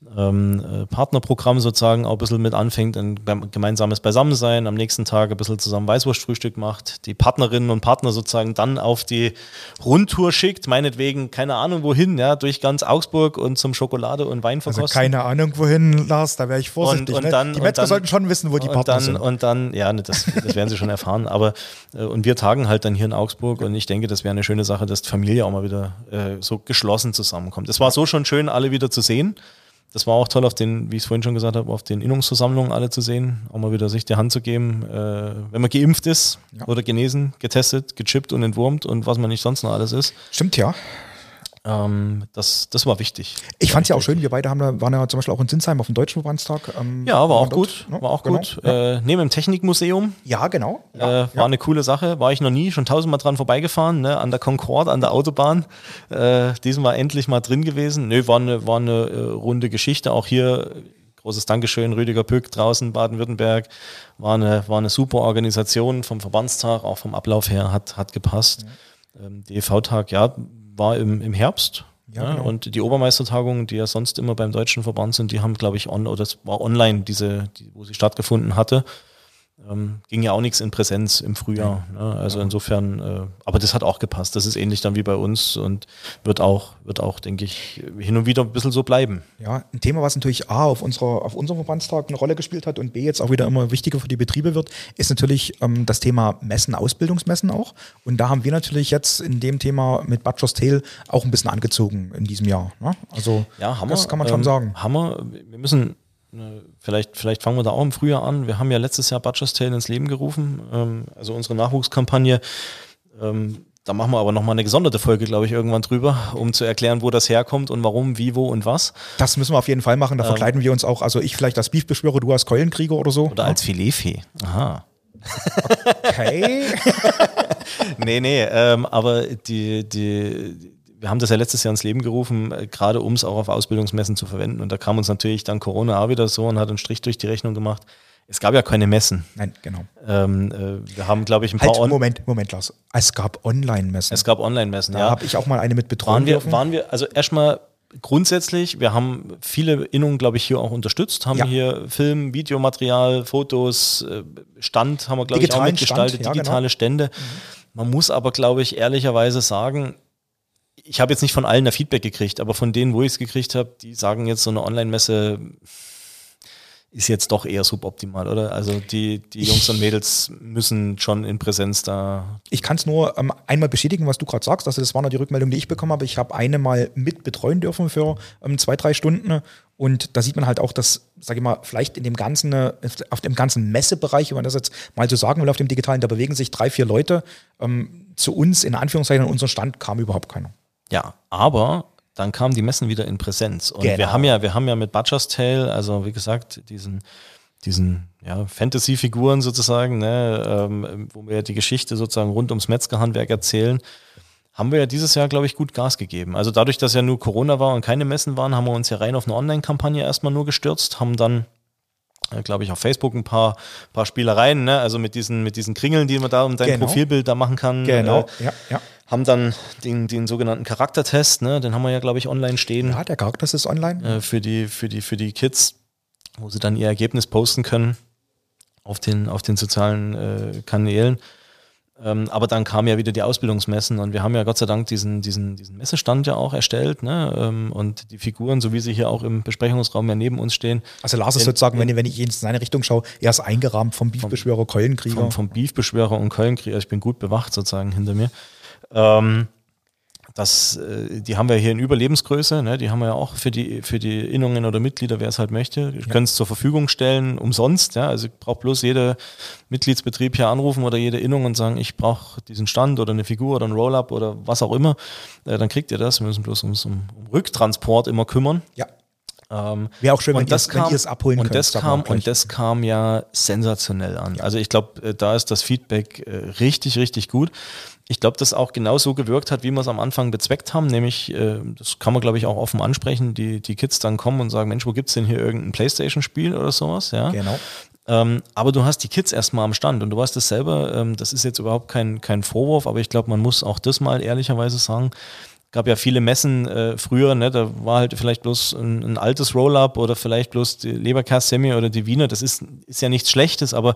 Partnerprogramm sozusagen auch ein bisschen mit anfängt, ein gemeinsames Beisammensein, am nächsten Tag ein bisschen zusammen Weißwurstfrühstück macht, die Partnerinnen und Partner sozusagen dann auf die Rundtour schickt, meinetwegen, keine Ahnung wohin, ja, durch ganz Augsburg und zum Schokolade- und Weinverkosten. Also keine Ahnung wohin, Lars, da wäre ich vorsichtig. Und, und dann, ne? Die Metzger sollten schon wissen, wo die Partner und dann, sind. Und dann, ja, das, das werden sie schon erfahren, aber und wir tagen halt dann hier in Augsburg und ich denke, das wäre eine schöne Sache, dass die Familie auch mal wieder äh, so geschlossen zusammenkommt. Es war so schon schön, alle wieder zu sehen. Das war auch toll, auf den, wie ich es vorhin schon gesagt habe, auf den Innungsversammlungen alle zu sehen, auch mal wieder sich die Hand zu geben, äh, wenn man geimpft ist ja. oder genesen, getestet, gechippt und entwurmt und was man nicht sonst noch alles ist. Stimmt, ja. Ähm, das, das war wichtig. Ich fand es ja auch schön, wir beide haben da, waren ja zum Beispiel auch in Sinsheim auf dem Deutschen Verbandstag. Ähm, ja, war auch gut. War auch genau, gut. Ja. Äh, neben dem Technikmuseum. Ja, genau. Ja, äh, war ja. eine coole Sache. War ich noch nie, schon tausendmal dran vorbeigefahren, ne? An der Concorde, an der Autobahn. Äh, diesmal endlich mal drin gewesen. Nö, war eine, war eine äh, runde Geschichte. Auch hier großes Dankeschön, Rüdiger Pück draußen, Baden-Württemberg. War eine, war eine super Organisation vom Verbandstag, auch vom Ablauf her, hat, hat gepasst. Ja. Ähm, D E V-Tag, ja, war im, im Herbst ja, genau. ja, und die Obermeistertagungen, die ja sonst immer beim Deutschen Verband sind, die haben, glaube ich, on, oder das war online, diese, die, wo sie stattgefunden hatte, ähm, ging ja auch nichts in Präsenz im Frühjahr. Ja. Ne? Also ja. insofern, äh, aber das hat auch gepasst. Das ist ähnlich dann wie bei uns und wird auch, wird auch, denke ich, hin und wieder ein bisschen so bleiben. Ja, ein Thema, was natürlich A, auf, unserer, auf unserem Verbandstag eine Rolle gespielt hat und B, jetzt auch wieder immer wichtiger für die Betriebe wird, ist natürlich ähm, das Thema Messen, Ausbildungsmessen auch. Und da haben wir natürlich jetzt in dem Thema mit Butcher's Tale auch ein bisschen angezogen in diesem Jahr. Ne? Also ja, Hammer, das kann man schon ähm, sagen. Hammer, wir müssen... Vielleicht, vielleicht fangen wir da auch im Frühjahr an. Wir haben ja letztes Jahr Butcher's Tale ins Leben gerufen, also unsere Nachwuchskampagne. Da machen wir aber nochmal eine gesonderte Folge, glaube ich, irgendwann drüber, um zu erklären, wo das herkommt und warum, wie, wo und was. Das müssen wir auf jeden Fall machen, da verkleiden ähm, wir uns auch. Also ich vielleicht als Beefbeschwörer, du als Keulenkrieger oder so. Oder als Filetfee. Aha. Okay. nee, nee, ähm, aber die... die wir haben das ja letztes Jahr ins Leben gerufen, gerade um es auch auf Ausbildungsmessen zu verwenden. Und da kam uns natürlich dann Corona auch wieder so und hat einen Strich durch die Rechnung gemacht. Es gab ja keine Messen. Nein, genau. Ähm, äh, wir haben, glaube ich, ein halt, paar... On- Moment, Moment, Lars. Es gab Online-Messen. Es gab Online-Messen, da ja. Da habe ich auch mal eine mit betreuen waren wir, dürfen. Waren wir, also erstmal grundsätzlich, wir haben viele Innungen, glaube ich, hier auch unterstützt. Haben ja. hier Film, Videomaterial, Fotos, Stand haben wir, glaube ich, auch mitgestaltet. Stand, ja, digitale genau. Stände. Mhm. Man muss aber, glaube ich, ehrlicherweise sagen... Ich habe jetzt nicht von allen da Feedback gekriegt, aber von denen, wo ich es gekriegt habe, die sagen jetzt, so eine Online-Messe ist jetzt doch eher suboptimal, oder? Also die, die Jungs und Mädels müssen schon in Präsenz da... Ich kann es nur ähm, einmal bestätigen, was du gerade sagst. Also das war noch die Rückmeldung, die ich bekommen habe. Ich habe eine mal mit betreuen dürfen für ähm, zwei, drei Stunden. Und da sieht man halt auch, dass, sage ich mal, vielleicht in dem ganzen, auf dem ganzen Messebereich, wenn man das jetzt mal so sagen will, auf dem digitalen, da bewegen sich drei, vier Leute. Ähm, zu uns, in Anführungszeichen, an unseren Stand kam überhaupt keiner. Ja, aber dann kamen die Messen wieder in Präsenz. Und genau. wir haben ja, wir haben ja mit Butcher's Tale, also wie gesagt, diesen, diesen ja, Fantasy-Figuren sozusagen, ne, ähm, wo wir ja die Geschichte sozusagen rund ums Metzgerhandwerk erzählen, haben wir ja dieses Jahr, glaube ich, gut Gas gegeben. Also dadurch, dass ja nur Corona war und keine Messen waren, haben wir uns ja rein auf eine Online-Kampagne erstmal nur gestürzt, haben dann, glaube ich, auf Facebook ein paar, paar Spielereien, ne? Also mit diesen, mit diesen Kringeln, die man da um dein genau. Profilbild da machen kann. Genau, äh, ja, ja. Haben dann den, den sogenannten Charaktertest, ne? Den haben wir ja, glaube ich, online stehen. Ja, der Charaktertest ist online. Äh, für, die, für, die, für die Kids, wo sie dann ihr Ergebnis posten können auf den, auf den sozialen äh, Kanälen. Ähm, aber dann kamen ja wieder die Ausbildungsmessen und wir haben ja Gott sei Dank diesen, diesen, diesen Messestand ja auch erstellt, ne? ähm, und die Figuren, so wie sie hier auch im Besprechungsraum ja neben uns stehen. Also Lars ist sozusagen, wenn, wenn ich in seine Richtung schaue, er ist eingerahmt vom Beefbeschwörer, Keulenkrieger. Vom, vom Beefbeschwörer und Keulenkrieger, ich bin gut bewacht sozusagen hinter mir. Ähm, das, äh, die haben wir hier in Überlebensgröße, ne? Die haben wir ja auch für die, für die Innungen oder Mitglieder, wer es halt möchte, die ja. können es zur Verfügung stellen, umsonst, ja? Also braucht bloß jeder Mitgliedsbetrieb hier anrufen oder jede Innung und sagen, ich brauche diesen Stand oder eine Figur oder ein Roll-Up oder was auch immer, äh, dann kriegt ihr das, wir müssen bloß ums, um, um Rücktransport immer kümmern. Ja. Ähm, wäre auch schön, wenn ihr es abholen könnt. Und das kam, und das kam ja sensationell an. Ja. Also ich glaube, da ist das Feedback äh, richtig, richtig gut. Ich glaube, das auch genau so gewirkt hat, wie wir es am Anfang bezweckt haben, nämlich, äh, das kann man, glaube ich, auch offen ansprechen, die, die Kids dann kommen und sagen, Mensch, wo gibt's denn hier irgendein Playstation-Spiel oder sowas? Ja. Genau. Ähm, aber du hast die Kids erstmal am Stand und du weißt das selber, ähm, das ist jetzt überhaupt kein, kein Vorwurf, aber ich glaube, man muss auch das mal ehrlicherweise sagen, gab ja viele Messen äh, früher, ne? Da war halt vielleicht bloß ein, ein altes Roll-Up oder vielleicht bloß die Leberkäs-Semi oder die Wiener, das ist, ist ja nichts Schlechtes, aber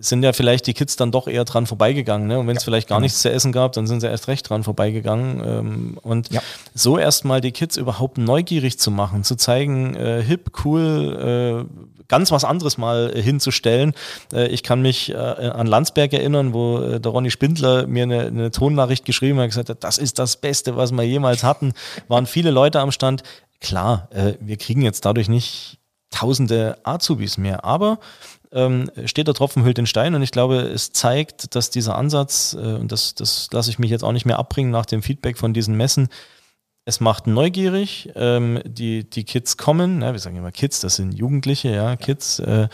sind ja vielleicht die Kids dann doch eher dran vorbeigegangen, ne? Und wenn es ja, vielleicht gar genau. nichts zu essen gab, dann sind sie erst recht dran vorbeigegangen, ähm, und ja. so erstmal die Kids überhaupt neugierig zu machen, zu zeigen, äh, hip, cool, äh, ganz was anderes mal hinzustellen. Ich kann mich an Landsberg erinnern, wo der Ronny Spindler mir eine, eine Tonnachricht geschrieben hat, gesagt hat, das ist das Beste, was wir jemals hatten. Waren viele Leute am Stand. Klar, äh, wir kriegen jetzt dadurch nicht tausende Azubis mehr, aber ähm, steht der Tropfen hüllt den Stein, und ich glaube, es zeigt, dass dieser Ansatz, äh, und das, das lasse ich mich jetzt auch nicht mehr abbringen nach dem Feedback von diesen Messen, es macht neugierig, ähm, die, die Kids kommen, na, wir sagen immer Kids, das sind Jugendliche, ja, Kids, äh,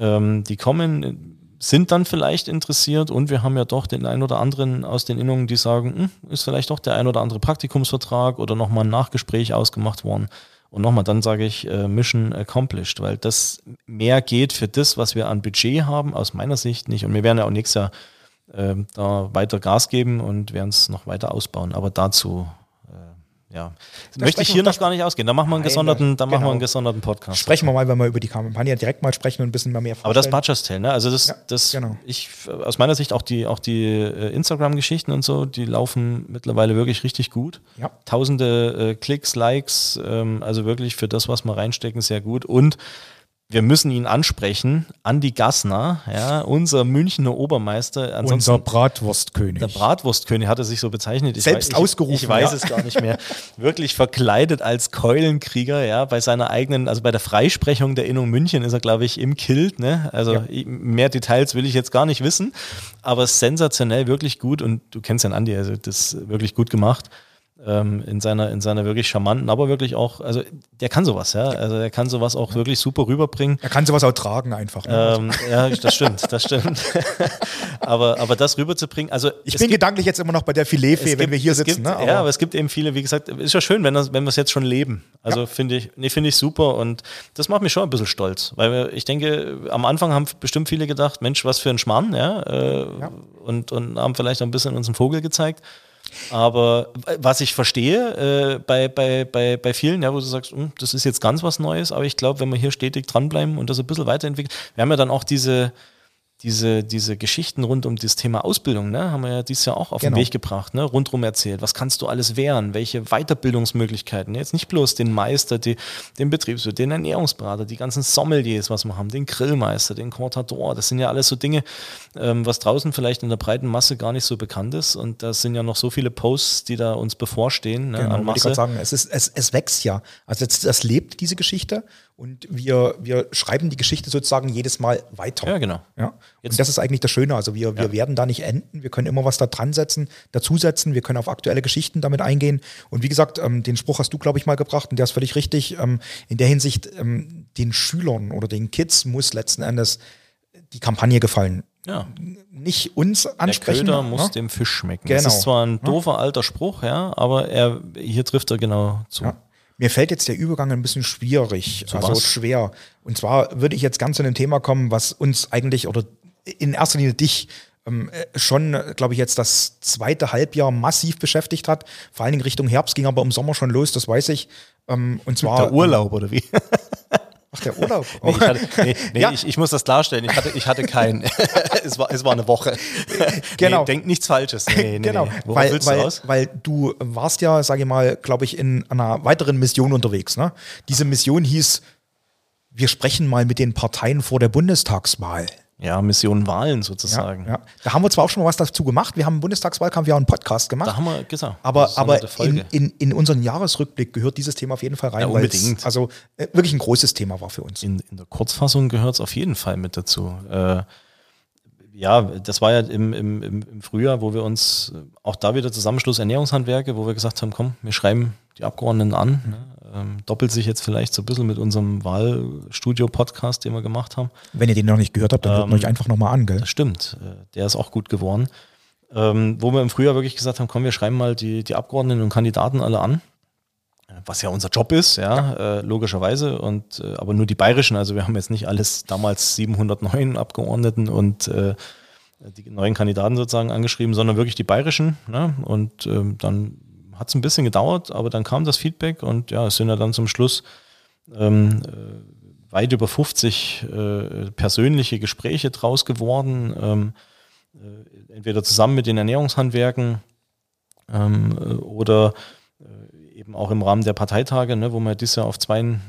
ähm, die kommen, sind dann vielleicht interessiert, und wir haben ja doch den einen oder anderen aus den Innungen, die sagen, hm, ist vielleicht doch der ein oder andere Praktikumsvertrag oder nochmal ein Nachgespräch ausgemacht worden. Und nochmal, dann sage ich äh, Mission accomplished, weil das mehr geht für das, was wir an Budget haben, aus meiner Sicht nicht. Und wir werden ja auch nächstes Jahr äh, da weiter Gas geben und werden es noch weiter ausbauen. Aber dazu... Ja, möchte ich hier noch gar nicht ausgehen. Da machen wir einen gesonderten, da genau. machen wir einen gesonderten Podcast. Sprechen wir mal, wenn wir über die Kampagne direkt mal sprechen und ein bisschen mal mehr vorstellen. Aber das Butcher's Tale, ne? Also das, ja, das, genau. ich aus meiner Sicht auch die, auch die Instagram-Geschichten und so, die laufen mittlerweile wirklich richtig gut. Ja. Tausende äh, Klicks, Likes, ähm, also wirklich für das, was wir reinstecken, sehr gut. Und wir müssen ihn ansprechen, Andy Gassner, ja, unser Münchner Obermeister. Ansonsten, unser Bratwurstkönig. Der Bratwurstkönig hat er sich so bezeichnet. Ich Selbst weiß, ich, ausgerufen. Ich weiß ja. es gar nicht mehr. Wirklich verkleidet als Keulenkrieger, ja, bei seiner eigenen, also bei der Freisprechung der Innung München ist er, glaube ich, im Kilt, ne? Also ja. mehr Details will ich jetzt gar nicht wissen, aber sensationell, wirklich gut, und du kennst ja den Andy, also das ist wirklich gut gemacht. In seiner, in seiner wirklich charmanten, aber wirklich auch, also der kann sowas, ja, also der kann sowas auch ja. wirklich super rüberbringen. Er kann sowas auch tragen einfach. Ne? Ähm, ja, das stimmt, das stimmt. aber, aber das rüberzubringen, also... Ich bin gibt, gedanklich jetzt immer noch bei der Filetfee, wenn gibt, wir hier sitzen. Gibt, ne? aber ja, aber es gibt eben viele, wie gesagt, ist ja schön, wenn, das, wenn wir es jetzt schon leben. Also ja. finde ich, nee, finde ich super, und das macht mich schon ein bisschen stolz, weil wir, ich denke, am Anfang haben bestimmt viele gedacht, Mensch, was für ein Schmarrn, ja, äh, ja. Und, und haben vielleicht ein bisschen uns einen Vogel gezeigt. Aber was ich verstehe äh, bei, bei, bei, bei vielen, ja, wo du sagst, oh, das ist jetzt ganz was Neues, aber ich glaube, wenn wir hier stetig dranbleiben und das ein bisschen weiterentwickeln, wir haben ja dann auch diese, diese, diese Geschichten rund um das Thema Ausbildung, ne, haben wir ja dieses Jahr auch auf genau. den Weg gebracht, ne, rundherum erzählt, was kannst du alles werden, welche Weiterbildungsmöglichkeiten, jetzt nicht bloß den Meister, die, den Betriebswirt, den Ernährungsberater, die ganzen Sommeliers, was wir haben, den Grillmeister, den Cortador, das sind ja alles so Dinge, ähm, was draußen vielleicht in der breiten Masse gar nicht so bekannt ist, und das sind ja noch so viele Posts, die da uns bevorstehen, ne, genau, an Masse. Ich kann sagen, es, ist, es, es wächst ja, also das, das lebt diese Geschichte. Und wir, wir schreiben die Geschichte sozusagen jedes Mal weiter. Ja, genau. Ja. Und das ist eigentlich das Schöne. Also wir, wir ja. werden da nicht enden. Wir können immer was da dran setzen, dazusetzen. Wir können auf aktuelle Geschichten damit eingehen. Und wie gesagt, ähm, den Spruch hast du, glaube ich, mal gebracht. Und der ist völlig richtig. Ähm, in der Hinsicht, ähm, den Schülern oder den Kids muss letzten Endes die Kampagne gefallen. Ja. Nicht uns ansprechen. Der Köder muss ja? dem Fisch schmecken. Genau. Das ist zwar ein doofer ja. alter Spruch, ja, aber er, hier trifft er genau zu. Ja. Mir fällt jetzt der Übergang ein bisschen schwierig, so also was? schwer. Und zwar würde ich jetzt ganz zu einem Thema kommen, was uns eigentlich, oder in erster Linie dich, ähm, schon, glaube ich, jetzt das zweite Halbjahr massiv beschäftigt hat. Vor allen Dingen Richtung Herbst, ging aber im Sommer schon los, das weiß ich. Ähm, und zwar der Urlaub, oder wie? Ach, der Urlaub. Oh. Nee, ich, hatte, nee, nee, ja. ich, ich muss das klarstellen. Ich hatte, ich hatte keinen. es, war, es war eine Woche. Genau. Nee, denk nichts Falsches. Nee, nee, genau. Nee. Worauf weil, willst du weil, raus? Weil du warst ja, sage ich mal, glaube ich, in einer weiteren Mission unterwegs. Ne? Diese Mission hieß, wir sprechen mal mit den Parteien vor der Bundestagswahl. Ja, Mission Wahlen sozusagen. Ja, ja. Da haben wir zwar auch schon mal was dazu gemacht. Wir haben im Bundestagswahlkampf ja auch einen Podcast gemacht. Da haben wir gesagt. Aber, aber in, in, in unseren Jahresrückblick gehört dieses Thema auf jeden Fall rein. Ja, unbedingt. Also äh, wirklich ein großes Thema war für uns. In, in der Kurzfassung gehört es auf jeden Fall mit dazu. Äh, ja, das war ja im, im, im Frühjahr, wo wir uns, auch da wieder Zusammenschluss Ernährungshandwerke, wo wir gesagt haben, komm, wir schreiben die Abgeordneten an. Mhm. Ne? Doppelt sich jetzt vielleicht so ein bisschen mit unserem Wahlstudio-Podcast, den wir gemacht haben. Wenn ihr den noch nicht gehört habt, dann hört ähm, euch einfach nochmal an, gell? Das stimmt, der ist auch gut geworden. Ähm, wo wir im Frühjahr wirklich gesagt haben, komm, wir schreiben mal die, die Abgeordneten und Kandidaten alle an, was ja unser Job ist, ja, ja. Äh, logischerweise, und äh, aber nur die bayerischen, also wir haben jetzt nicht alles, damals siebenhundertneun Abgeordneten und äh, die neuen Kandidaten sozusagen angeschrieben, sondern wirklich die bayerischen, ne? Und äh, dann hat es ein bisschen gedauert, aber dann kam das Feedback, und ja, es sind ja dann zum Schluss ähm, äh, weit über fünfzig äh, persönliche Gespräche draus geworden, ähm, äh, entweder zusammen mit den Ernährungshandwerken ähm, äh, oder äh, eben auch im Rahmen der Parteitage, ne, wo man dieses Jahr auf zwei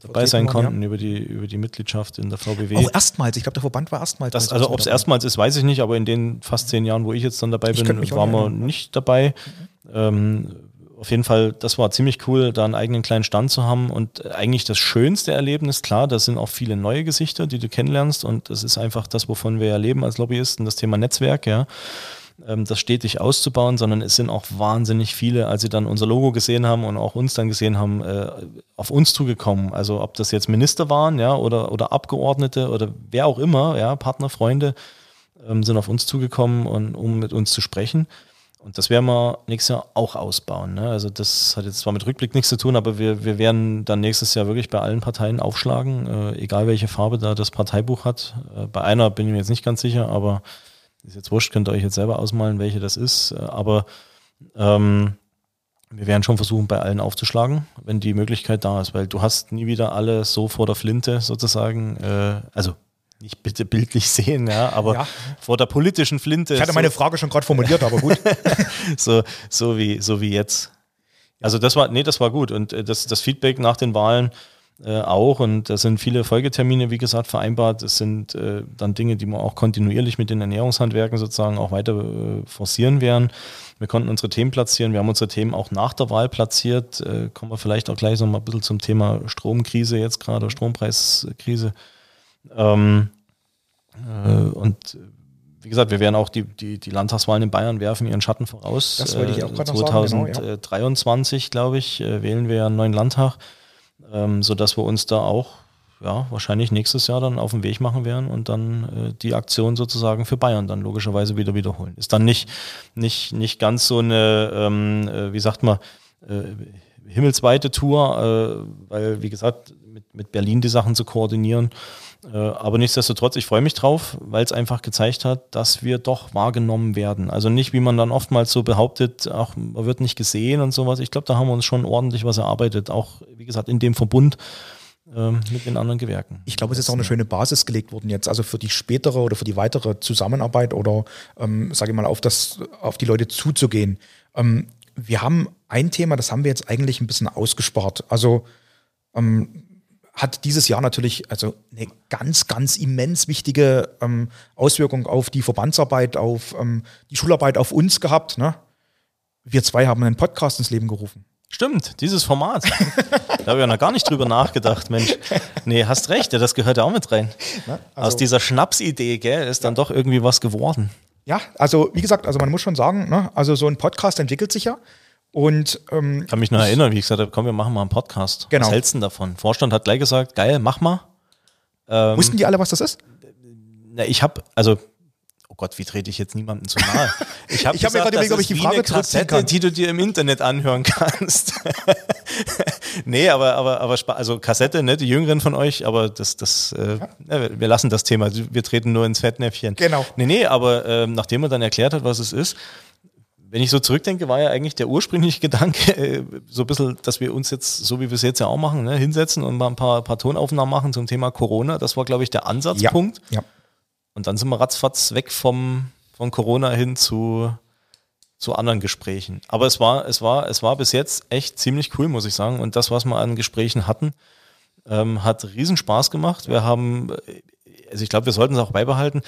dabei sein konnten, ja. über die über die Mitgliedschaft in der V B W. Auch erstmals, ich glaube, der Verband war erstmals. Das, also ob es erstmals ist, weiß ich nicht, aber in den fast zehn Jahren, wo ich jetzt dann dabei bin, waren wir nicht dabei. Mhm. Ähm, auf jeden Fall, das war ziemlich cool, da einen eigenen kleinen Stand zu haben und eigentlich das schönste Erlebnis, klar, da sind auch viele neue Gesichter, die du kennenlernst und das ist einfach das, wovon wir ja leben als Lobbyisten, das Thema Netzwerk, ja. Das stetig auszubauen, sondern es sind auch wahnsinnig viele, als sie dann unser Logo gesehen haben und auch uns dann gesehen haben, auf uns zugekommen. Also ob das jetzt Minister waren, ja, oder, oder Abgeordnete oder wer auch immer, ja, Partner, Freunde, sind auf uns zugekommen, und, um mit uns zu sprechen. Und das werden wir nächstes Jahr auch ausbauen. Ne? Also das hat jetzt zwar mit Rückblick nichts zu tun, aber wir, wir werden dann nächstes Jahr wirklich bei allen Parteien aufschlagen, äh, egal welche Farbe da das Parteibuch hat. Äh, bei einer bin ich mir jetzt nicht ganz sicher, aber ist jetzt wurscht, könnt ihr euch jetzt selber ausmalen, welche das ist. Aber ähm, wir werden schon versuchen, bei allen aufzuschlagen, wenn die Möglichkeit da ist, weil du hast nie wieder alle so vor der Flinte sozusagen, äh, also nicht bitte bildlich sehen, ja, aber ja, vor der politischen Flinte. Ich hatte so meine Frage schon gerade formuliert, aber gut. so, so, wie, so wie jetzt. Also das war, nee, das war gut. Und das, das Feedback nach den Wahlen äh, auch. Und da sind viele Folgetermine, wie gesagt, vereinbart. Es sind äh, dann Dinge, die wir auch kontinuierlich mit den Ernährungshandwerken sozusagen auch weiter äh, forcieren werden. Wir konnten unsere Themen platzieren. Wir haben unsere Themen auch nach der Wahl platziert. Äh, kommen wir vielleicht auch gleich noch mal ein bisschen zum Thema Stromkrise jetzt gerade, Strompreiskrise. Ähm, äh, und wie gesagt, wir werden auch die, die, die Landtagswahlen in Bayern werfen ihren Schatten voraus. Das wollte ich auch gerade noch sagen, genau, ja. zwanzig dreiundzwanzig, glaube ich, äh, wählen wir einen neuen Landtag, ähm, sodass wir uns da auch ja, wahrscheinlich nächstes Jahr dann auf den Weg machen werden und dann äh, die Aktion sozusagen für Bayern dann logischerweise wieder wiederholen. Ist dann nicht, nicht, nicht ganz so eine, ähm, äh, wie sagt man, äh, himmelsweite Tour, äh, weil wie gesagt, mit, mit Berlin die Sachen zu koordinieren. Aber nichtsdestotrotz, ich freue mich drauf, weil es einfach gezeigt hat, dass wir doch wahrgenommen werden. Also nicht, wie man dann oftmals so behauptet, ach, man wird nicht gesehen und sowas. Ich glaube, da haben wir uns schon ordentlich was erarbeitet, auch wie gesagt in dem Verbund ähm, mit den anderen Gewerken. Ich glaube, es ist auch eine schöne Basis gelegt worden jetzt, also für die spätere oder für die weitere Zusammenarbeit oder, ähm, sage ich mal, auf, das, auf die Leute zuzugehen. Ähm, wir haben ein Thema, das haben wir jetzt eigentlich ein bisschen ausgespart. Also ähm, hat dieses Jahr natürlich also eine ganz, ganz immens wichtige ähm, Auswirkung auf die Verbandsarbeit, auf ähm, die Schularbeit, auf uns gehabt. Ne? Wir zwei haben einen Podcast ins Leben gerufen. Stimmt, dieses Format. Da habe ich ja noch gar nicht drüber nachgedacht, Mensch. Nee, hast recht, ja, das gehört ja auch mit rein. Na, also aus dieser Schnapsidee, gell, ist dann doch irgendwie was geworden. Ja, also wie gesagt, also man muss schon sagen, ne, also so ein Podcast entwickelt sich ja. Und, ähm, ich kann mich noch erinnern, wie ich gesagt habe, komm, wir machen mal einen Podcast. Genau. Was hältst du denn davon? Vorstand hat gleich gesagt, geil, mach mal. Ähm, Wussten die alle, was das ist? Na, ich habe, also, oh Gott, wie trete ich jetzt niemandem zu nahe? Ich habe hab mir gerade überlegt, ob ich die Frage zurückziehen kann, die du dir im Internet anhören kannst. Nee, aber, aber, aber, also Kassette, ne, die Jüngeren von euch, aber das, das, äh, ja. Wir lassen das Thema, wir treten nur ins Fettnäpfchen. Genau. Nee, nee, aber äh, nachdem er dann erklärt hat, was es ist, wenn ich so zurückdenke, war ja eigentlich der ursprüngliche Gedanke, äh, so ein bisschen, dass wir uns jetzt, so wie wir es jetzt ja auch machen, ne, hinsetzen und mal ein paar, paar Tonaufnahmen machen zum Thema Corona. Das war, glaube ich, der Ansatzpunkt. Ja, ja. Und dann sind wir ratzfatz weg vom, von Corona hin zu, zu anderen Gesprächen. Aber es war, es war, es war bis jetzt echt ziemlich cool, muss ich sagen. Und das, was wir an Gesprächen hatten, ähm, hat riesen Spaß gemacht. Wir haben, also ich glaube, wir sollten es auch beibehalten.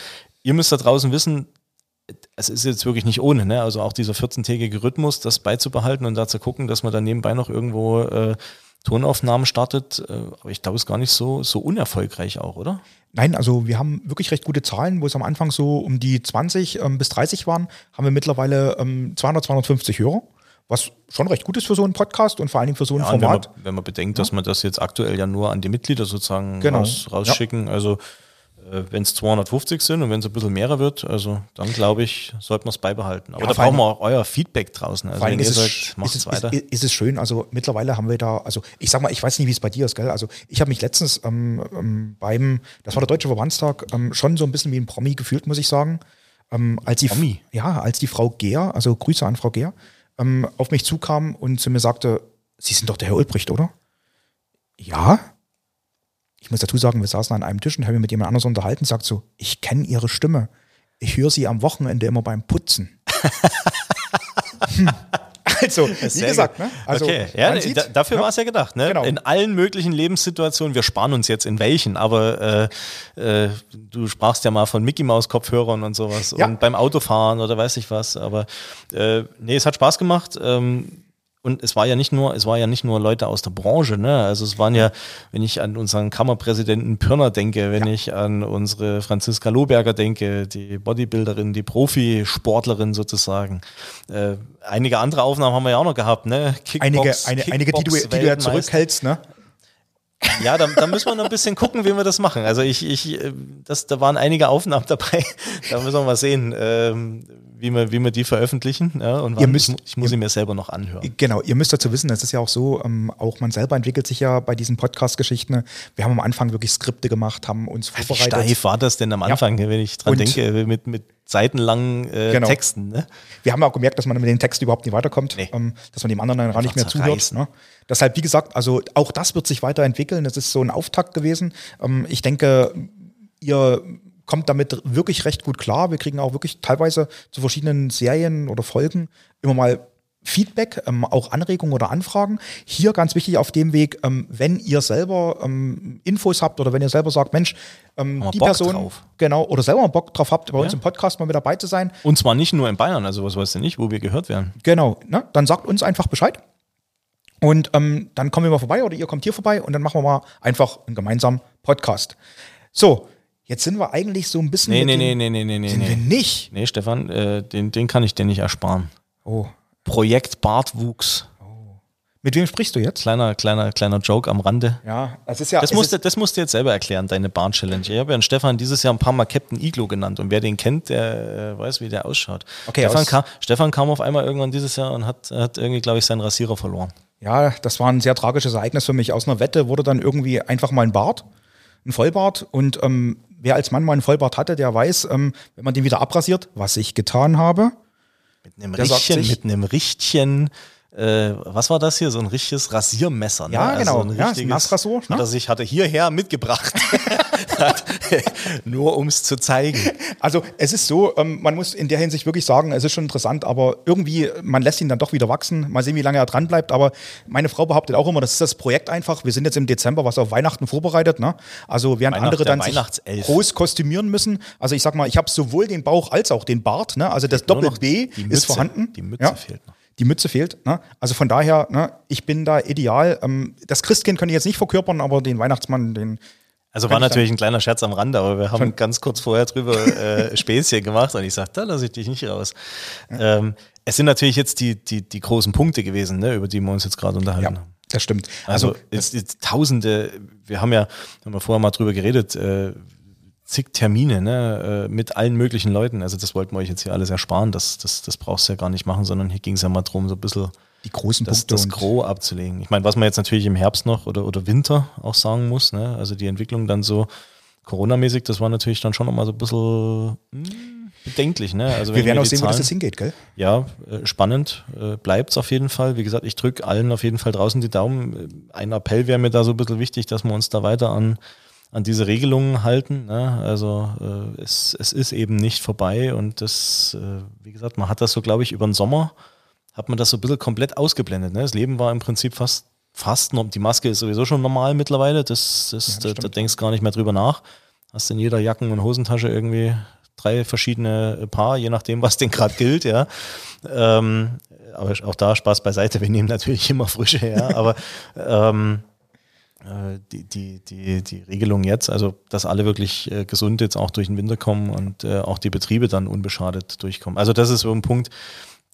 Ihr müsst da draußen wissen, es ist jetzt wirklich nicht ohne, ne? Also auch dieser vierzehntägige Rhythmus, das beizubehalten und da zu gucken, dass man dann nebenbei noch irgendwo äh, Tonaufnahmen startet. Äh, aber ich glaube, es ist gar nicht so, so unerfolgreich auch, oder? Nein, also wir haben wirklich recht gute Zahlen, wo es am Anfang so um die zwanzig ähm, bis dreißig waren, haben wir mittlerweile ähm, zweihundert, zweihundertfünfzig Hörer, was schon recht gut ist für so einen Podcast und vor allen Dingen für so ein ja, Format. Wenn man, wenn man bedenkt, ja, dass man das jetzt aktuell ja nur an die Mitglieder sozusagen genau. raus, rausschicken, ja. Also wenn es zweihundertfünfzig sind und wenn es ein bisschen mehrer wird, also dann glaube ich, sollten wir es beibehalten. Aber ja, da brauchen wir auch euer Feedback draußen. Also wenn ihr sagt, macht es weiter. Ist, ist, ist es schön, also mittlerweile haben wir da, also ich sag mal, ich weiß nicht, wie es bei dir ist, gell? Also ich habe mich letztens ähm, ähm, beim, das war der Deutsche Verbandstag, ähm, schon so ein bisschen wie ein Promi gefühlt, muss ich sagen. Ähm, als die, Promi? Ja, als die Frau Gehr, also Grüße an Frau Gehr, ähm, auf mich zukam und zu mir sagte, Sie sind doch der Herr Ulbricht, oder? Ja. Ich muss dazu sagen, wir saßen an einem Tisch und haben mit jemand anderem unterhalten, sagt so, ich kenne Ihre Stimme. Ich höre Sie am Wochenende immer beim Putzen. hm. Also, wie gesagt, ne? Also, okay. Ja, sieht, dafür ja, war es ja gedacht, ne? Genau. In allen möglichen Lebenssituationen, wir sparen uns jetzt in welchen, aber äh, äh, du sprachst ja mal von Mickey-Maus-Kopfhörern und sowas ja, und beim Autofahren oder weiß ich was, aber äh, nee, es hat Spaß gemacht, ähm, Und es war ja nicht nur, es war ja nicht nur Leute aus der Branche, ne? Also es waren ja, wenn ich an unseren Kammerpräsidenten Pirner denke, wenn ja. ich an unsere Franziska Lohberger denke, die Bodybuilderin, die Profisportlerin sozusagen. Äh, einige andere Aufnahmen haben wir ja auch noch gehabt, ne? Kickbox, einige, eine, einige, die du, die du ja zurückhältst, ne? Ja, da, da müssen wir noch ein bisschen gucken, wie wir das machen. Also ich, ich, das, da waren einige Aufnahmen dabei. Da müssen wir mal sehen, ähm, wie wir, wie wir die veröffentlichen. Ja, und wann, müsst, ich muss ihr, sie mir selber noch anhören. Genau, ihr müsst dazu wissen, das ist ja auch so, ähm, auch man selber entwickelt sich ja bei diesen Podcast-Geschichten. Wir haben am Anfang wirklich Skripte gemacht, haben uns vorbereitet. Wie steif war das denn am Anfang, ja. wenn ich dran und denke, mit, mit seitenlangen äh, genau. Texten. Ne? Wir haben auch gemerkt, dass man mit den Texten überhaupt nicht weiterkommt, nee. ähm, dass man dem anderen dann gar nicht mehr zuhört. Ne? Deshalb, wie gesagt, also auch das wird sich weiterentwickeln. Das ist so ein Auftakt gewesen. Ähm, ich denke, ihr kommt damit wirklich recht gut klar. Wir kriegen auch wirklich teilweise zu verschiedenen Serien oder Folgen immer mal Feedback, ähm, auch Anregungen oder Anfragen. Hier ganz wichtig auf dem Weg, ähm, wenn ihr selber ähm, Infos habt oder wenn ihr selber sagt, Mensch, ähm, die Bock Person, drauf. genau, oder selber Bock drauf habt, bei ja. uns im Podcast mal mit dabei zu sein. Und zwar nicht nur in Bayern, also was weißt du nicht, wo wir gehört werden. Genau, ne? Dann sagt uns einfach Bescheid. Und ähm, dann kommen wir mal vorbei oder ihr kommt hier vorbei und dann machen wir mal einfach einen gemeinsamen Podcast. So, jetzt sind wir eigentlich so ein bisschen... Nee, nee, nee, nee, nee, nee, nee. Sind nee. wir nicht? Nee, Stefan, äh, den, den kann ich dir nicht ersparen. Oh. Projekt Bartwuchs. Oh. Mit wem sprichst du jetzt? Kleiner, kleiner, kleiner Joke am Rande. Ja, das ist ja... Das musst, ist, du, das musst du jetzt selber erklären, deine Bart-Challenge. Ich habe ja Stefan dieses Jahr ein paar Mal Captain Iglo genannt und wer den kennt, der weiß, wie der ausschaut. Okay, Stefan, aus. kam, Stefan kam auf einmal irgendwann dieses Jahr und hat, hat irgendwie, glaube ich, seinen Rasierer verloren. Ja, das war ein sehr tragisches Ereignis für mich. Aus einer Wette wurde dann irgendwie einfach mal ein Bart, ein Vollbart. Und ähm, wer als Mann mal einen Vollbart hatte, der weiß, ähm, wenn man den wieder abrasiert, was ich getan habe. Mit einem Richtchen, sich, mit einem Richtchen, äh, was war das hier? So ein richtiges Rasiermesser. Ne? Ja, genau. Also ein ja, richtiges, Nassrasur. Ne? Hat er sich, hat er hierher mitgebracht. Nur um es zu zeigen. Also es ist so, ähm, man muss in der Hinsicht wirklich sagen, es ist schon interessant, aber irgendwie, man lässt ihn dann doch wieder wachsen. Mal sehen, wie lange er dran bleibt. Aber meine Frau behauptet auch immer, das ist das Projekt einfach. Wir sind jetzt im Dezember, was auf Weihnachten vorbereitet. Ne? Also während Weihnacht, andere dann sich groß kostümieren müssen. Also ich sag mal, ich habe sowohl den Bauch als auch den Bart. Ne? Also das Doppel-B ist vorhanden. Die Mütze ja. fehlt noch. Die Mütze fehlt. Ne? Also von daher, ne? Ich bin da ideal. Ähm, das Christkind kann ich jetzt nicht verkörpern, aber den Weihnachtsmann, den... Also war natürlich ein kleiner Scherz am Rande, aber wir haben ganz kurz vorher drüber äh, Späßchen gemacht und ich sagte, da lasse ich dich nicht raus. Ja. Ähm, es sind natürlich jetzt die, die, die großen Punkte gewesen, ne, über die wir uns jetzt gerade unterhalten ja, haben. Das stimmt. Also, also das jetzt, jetzt Tausende, wir haben ja, haben wir vorher mal drüber geredet, äh, zig Termine, ne, äh, mit allen möglichen Leuten. Also das wollten wir euch jetzt hier alles ersparen, das, das, das brauchst du ja gar nicht machen, sondern hier ging es ja mal drum, so ein bisschen die großen das, Punkte das Gros abzulegen. Ich meine, was man jetzt natürlich im Herbst noch oder, oder Winter auch sagen muss, ne? Also die Entwicklung dann so Corona-mäßig, das war natürlich dann schon nochmal so ein bisschen mh, bedenklich. Ne? Also wir werden auch sehen, Zahlen, wo das jetzt hingeht, gell? Ja, äh, spannend äh, bleibt es auf jeden Fall. Wie gesagt, ich drücke allen auf jeden Fall draußen die Daumen. Ein Appell wäre mir da so ein bisschen wichtig, dass wir uns da weiter an, an diese Regelungen halten. Ne? Also äh, es, es ist eben nicht vorbei und das, äh, wie gesagt, man hat das so, glaube ich, über den Sommer hat man das so ein bisschen komplett ausgeblendet. Ne? Das Leben war im Prinzip fast, fast noch, die Maske ist sowieso schon normal mittlerweile, das, das, ja, das da, da denkst gar nicht mehr drüber nach. Hast in jeder Jacken- und Hosentasche irgendwie drei verschiedene Paar, je nachdem, was denn gerade gilt. Ja. Ähm, aber auch da Spaß beiseite, wir nehmen natürlich immer frische her, ja, aber ähm, die, die, die, die Regelung jetzt, also dass alle wirklich äh, gesund jetzt auch durch den Winter kommen und äh, auch die Betriebe dann unbeschadet durchkommen. Also das ist so ein Punkt,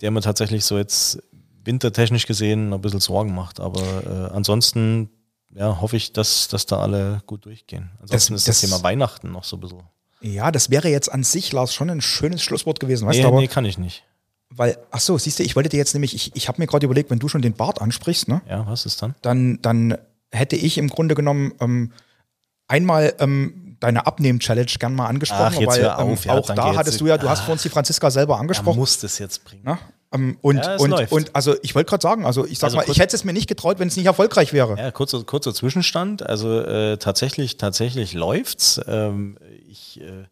der mir tatsächlich so jetzt wintertechnisch gesehen ein bisschen Sorgen macht. Aber äh, ansonsten ja, hoffe ich, dass, dass da alle gut durchgehen. Ansonsten das, ist das, das Thema Weihnachten noch so ein bisschen. Ja, das wäre jetzt an sich, Lars, schon ein schönes Schlusswort gewesen. Weißt nee, du, aber, nee, kann ich nicht. Weil, ach so, siehst du, ich wollte dir jetzt nämlich, ich, ich habe mir gerade überlegt, wenn du schon den Bart ansprichst, ne? Ja, was ist dann? Dann, dann hätte ich im Grunde genommen ähm, einmal... Ähm, deine Abnehmen-Challenge gern mal angesprochen, Ach, weil auf, ähm, ja, auch da hattest du ja, du ah, hast für uns die Franziska selber angesprochen. Du musst es jetzt bringen. Na? Ähm, und, ja, und, läuft. und also ich wollte gerade sagen, also ich sag also mal, kurz, ich hätte es mir nicht getraut, wenn es nicht erfolgreich wäre. Ja, kurzer, kurzer Zwischenstand, also äh, tatsächlich, tatsächlich läuft's. Ähm, ich äh,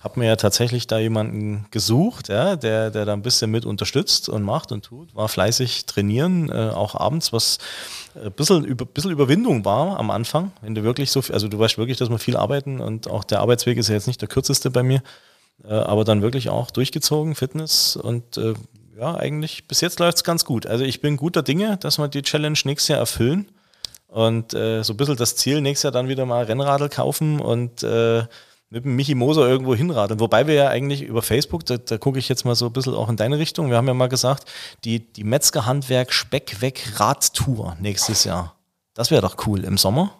habe mir ja tatsächlich da jemanden gesucht, ja, der, der da ein bisschen mit unterstützt und macht und tut, war fleißig trainieren, äh, auch abends, was ein bisschen, über, bisschen Überwindung war am Anfang, wenn du wirklich so viel, also du weißt wirklich, dass wir viel arbeiten und auch der Arbeitsweg ist ja jetzt nicht der kürzeste bei mir, äh, aber dann wirklich auch durchgezogen, Fitness und äh, ja, eigentlich bis jetzt läuft es ganz gut. Also ich bin guter Dinge, dass wir die Challenge nächstes Jahr erfüllen und äh, so ein bisschen das Ziel, nächstes Jahr dann wieder mal Rennradl kaufen und äh, mit dem Michi Moser irgendwo hinradeln. Wobei wir ja eigentlich über Facebook, da, da gucke ich jetzt mal so ein bisschen auch in deine Richtung, wir haben ja mal gesagt, die, die Metzgerhandwerk-Speck-Weg-Radtour nächstes Jahr. Das wäre doch cool im Sommer.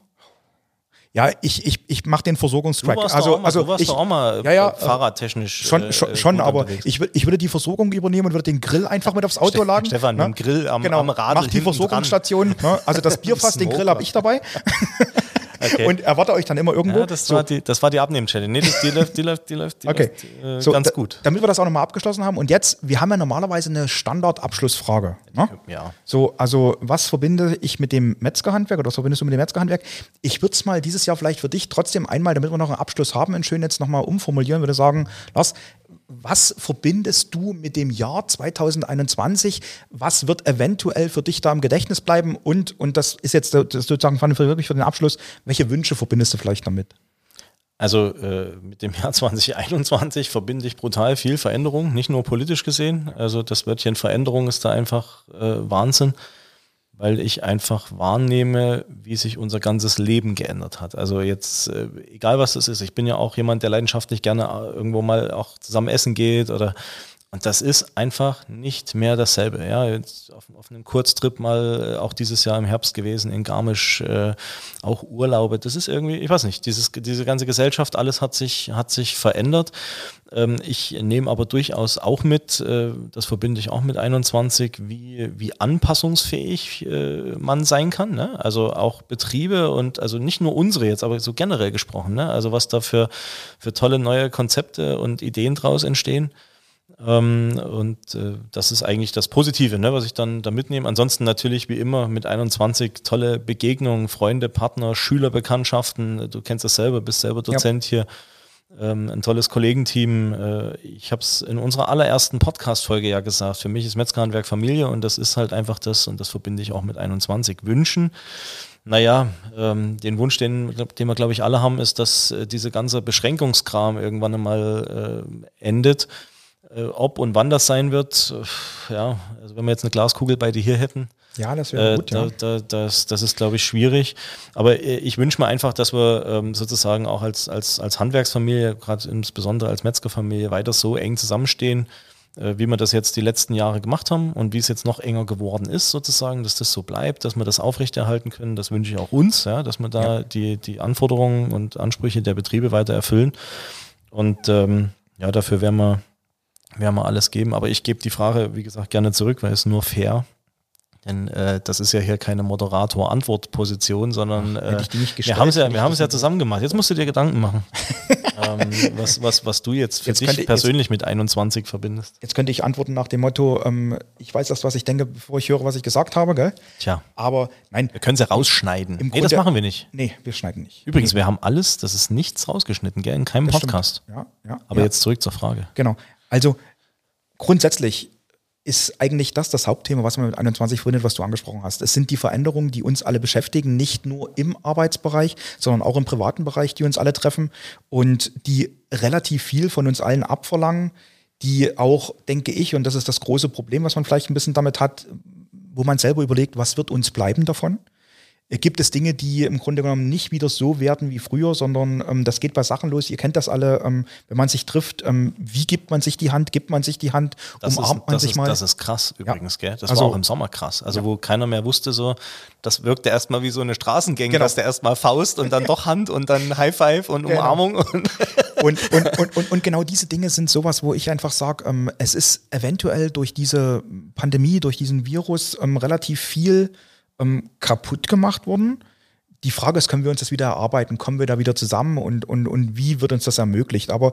Ja, ich, ich, ich mache den Versorgungstrack. Du warst also, mal, also du warst ich, auch mal ja, ja, fahrradtechnisch. Schon, schon, äh, schon aber ich, will, ich würde die Versorgung übernehmen und würde den Grill einfach mit aufs Auto Ste- laden. Stefan, ne? Mit dem Grill am, genau, am Radl. Mach die Versorgungsstation. Ne? Also das Bierfass, den Grill habe ich dabei. Okay. Und erwarte euch dann immer irgendwo. Ja, das, so. war die, das war die Abnehm-Challenge. Nee, das, die läuft, die läuft, die läuft, die okay. läuft äh, so, ganz da, gut. Damit wir das auch nochmal abgeschlossen haben. Und jetzt, wir haben ja normalerweise eine Standardabschlussfrage. Ne? Ja. So, also was verbinde ich mit dem Metzgerhandwerk oder was verbindest du mit dem Metzgerhandwerk? Ich würde es mal dieses Jahr vielleicht für dich trotzdem einmal, damit wir noch einen Abschluss haben, in Schönetz nochmal umformulieren, würde sagen, Lars, was verbindest du mit dem Jahr zweitausendeinundzwanzig? Was wird eventuell für dich da im Gedächtnis bleiben? Und, und das ist jetzt das sozusagen wirklich für den Abschluss, welche Wünsche verbindest du vielleicht damit? Also äh, mit dem Jahr zweitausendeinundzwanzig verbinde ich brutal viel Veränderung, nicht nur politisch gesehen. Also das Wörtchen Veränderung ist da einfach äh, Wahnsinn, weil ich einfach wahrnehme, wie sich unser ganzes Leben geändert hat. Also jetzt, äh, egal was das ist, ich bin ja auch jemand, der leidenschaftlich gerne irgendwo mal auch zusammen essen geht oder und das ist einfach nicht mehr dasselbe. Ja, jetzt auf, auf einem Kurztrip mal, auch dieses Jahr im Herbst gewesen, in Garmisch, äh, auch Urlaube. Das ist irgendwie, ich weiß nicht, dieses, diese ganze Gesellschaft, alles hat sich, hat sich verändert. Ähm, ich nehme aber durchaus auch mit, äh, das verbinde ich auch mit einundzwanzig, wie, wie anpassungsfähig äh, man sein kann. Ne? Also auch Betriebe und, also nicht nur unsere jetzt, aber so generell gesprochen. Ne? Also was da für, für tolle neue Konzepte und Ideen draus entstehen. Ähm, und äh, das ist eigentlich das Positive, ne, was ich dann da mitnehme. Ansonsten natürlich wie immer mit einundzwanzig tolle Begegnungen, Freunde, Partner, Schülerbekanntschaften. Du kennst das selber, bist selber Dozent ja. hier. Ähm, ein tolles Kollegenteam. Äh, ich habe es in unserer allerersten Podcast-Folge ja gesagt. Für mich ist Metzgerhandwerk Familie und das ist halt einfach das und das verbinde ich auch mit einundzwanzig Wünschen. Naja, ähm, den Wunsch, den, den wir glaube ich alle haben, ist, dass äh, diese ganze Beschränkungskram irgendwann einmal äh, endet. Ob und wann das sein wird, ja, also wenn wir jetzt eine Glaskugel bei dir hier hätten, ja, das wäre äh, gut, ja. da, da, das, das ist, glaube ich, schwierig. Aber ich wünsche mir einfach, dass wir ähm, sozusagen auch als, als, als Handwerksfamilie, gerade insbesondere als Metzgerfamilie, weiter so eng zusammenstehen, äh, wie wir das jetzt die letzten Jahre gemacht haben und wie es jetzt noch enger geworden ist, sozusagen, dass das so bleibt, dass wir das aufrechterhalten können. Das wünsche ich auch uns, ja, dass wir da ja. die, die Anforderungen und Ansprüche der Betriebe weiter erfüllen. Und ähm, ja, dafür werden wir werden wir alles geben, aber ich gebe die Frage, wie gesagt, gerne zurück, weil es nur fair, denn äh, das ist ja hier keine Moderator-Antwort-Position, sondern äh, hätte ich die nicht gestellt, wir haben es ja, wir haben es ja zusammen gemacht. Jetzt musst du dir Gedanken machen, ähm, was, was, was du jetzt für jetzt dich könnte, persönlich jetzt, mit einundzwanzig verbindest. Jetzt könnte ich antworten nach dem Motto, ähm, ich weiß erst, was ich denke, bevor ich höre, was ich gesagt habe, gell? Tja, aber nein. Wir können es ja rausschneiden. Nee, Grunde, das machen wir nicht. Nee, wir schneiden nicht. Übrigens, nee. wir haben alles, das ist nichts rausgeschnitten, gell? In keinem das Podcast. Ja, ja, aber ja. jetzt zurück zur Frage. Genau. Also grundsätzlich ist eigentlich das das Hauptthema, was man mit einundzwanzig verbindet, was du angesprochen hast. Es sind die Veränderungen, die uns alle beschäftigen, nicht nur im Arbeitsbereich, sondern auch im privaten Bereich, die uns alle treffen und die relativ viel von uns allen abverlangen, die auch, denke ich, und das ist das große Problem, was man vielleicht ein bisschen damit hat, wo man selber überlegt, was wird uns bleiben davon? Gibt es Dinge, die im Grunde genommen nicht wieder so werden wie früher, sondern ähm, das geht bei Sachen los, ihr kennt das alle, ähm, wenn man sich trifft, ähm, wie gibt man sich die Hand, gibt man sich die Hand, das umarmt ist, man sich ist, mal. Das ist krass übrigens, ja. gell? Das also, war auch im Sommer krass, also ja. wo keiner mehr wusste, so, das wirkte erstmal wie so eine Straßengänge, genau. dass der erstmal Faust und dann doch Hand und dann High Five und genau. Umarmung. Und, und, und, und, und, und genau diese Dinge sind sowas, wo ich einfach sage, ähm, es ist eventuell durch diese Pandemie, durch diesen Virus ähm, relativ viel kaputt gemacht wurden. Die Frage ist, können wir uns das wieder erarbeiten? Kommen wir da wieder zusammen und, und, und wie wird uns das ermöglicht? Aber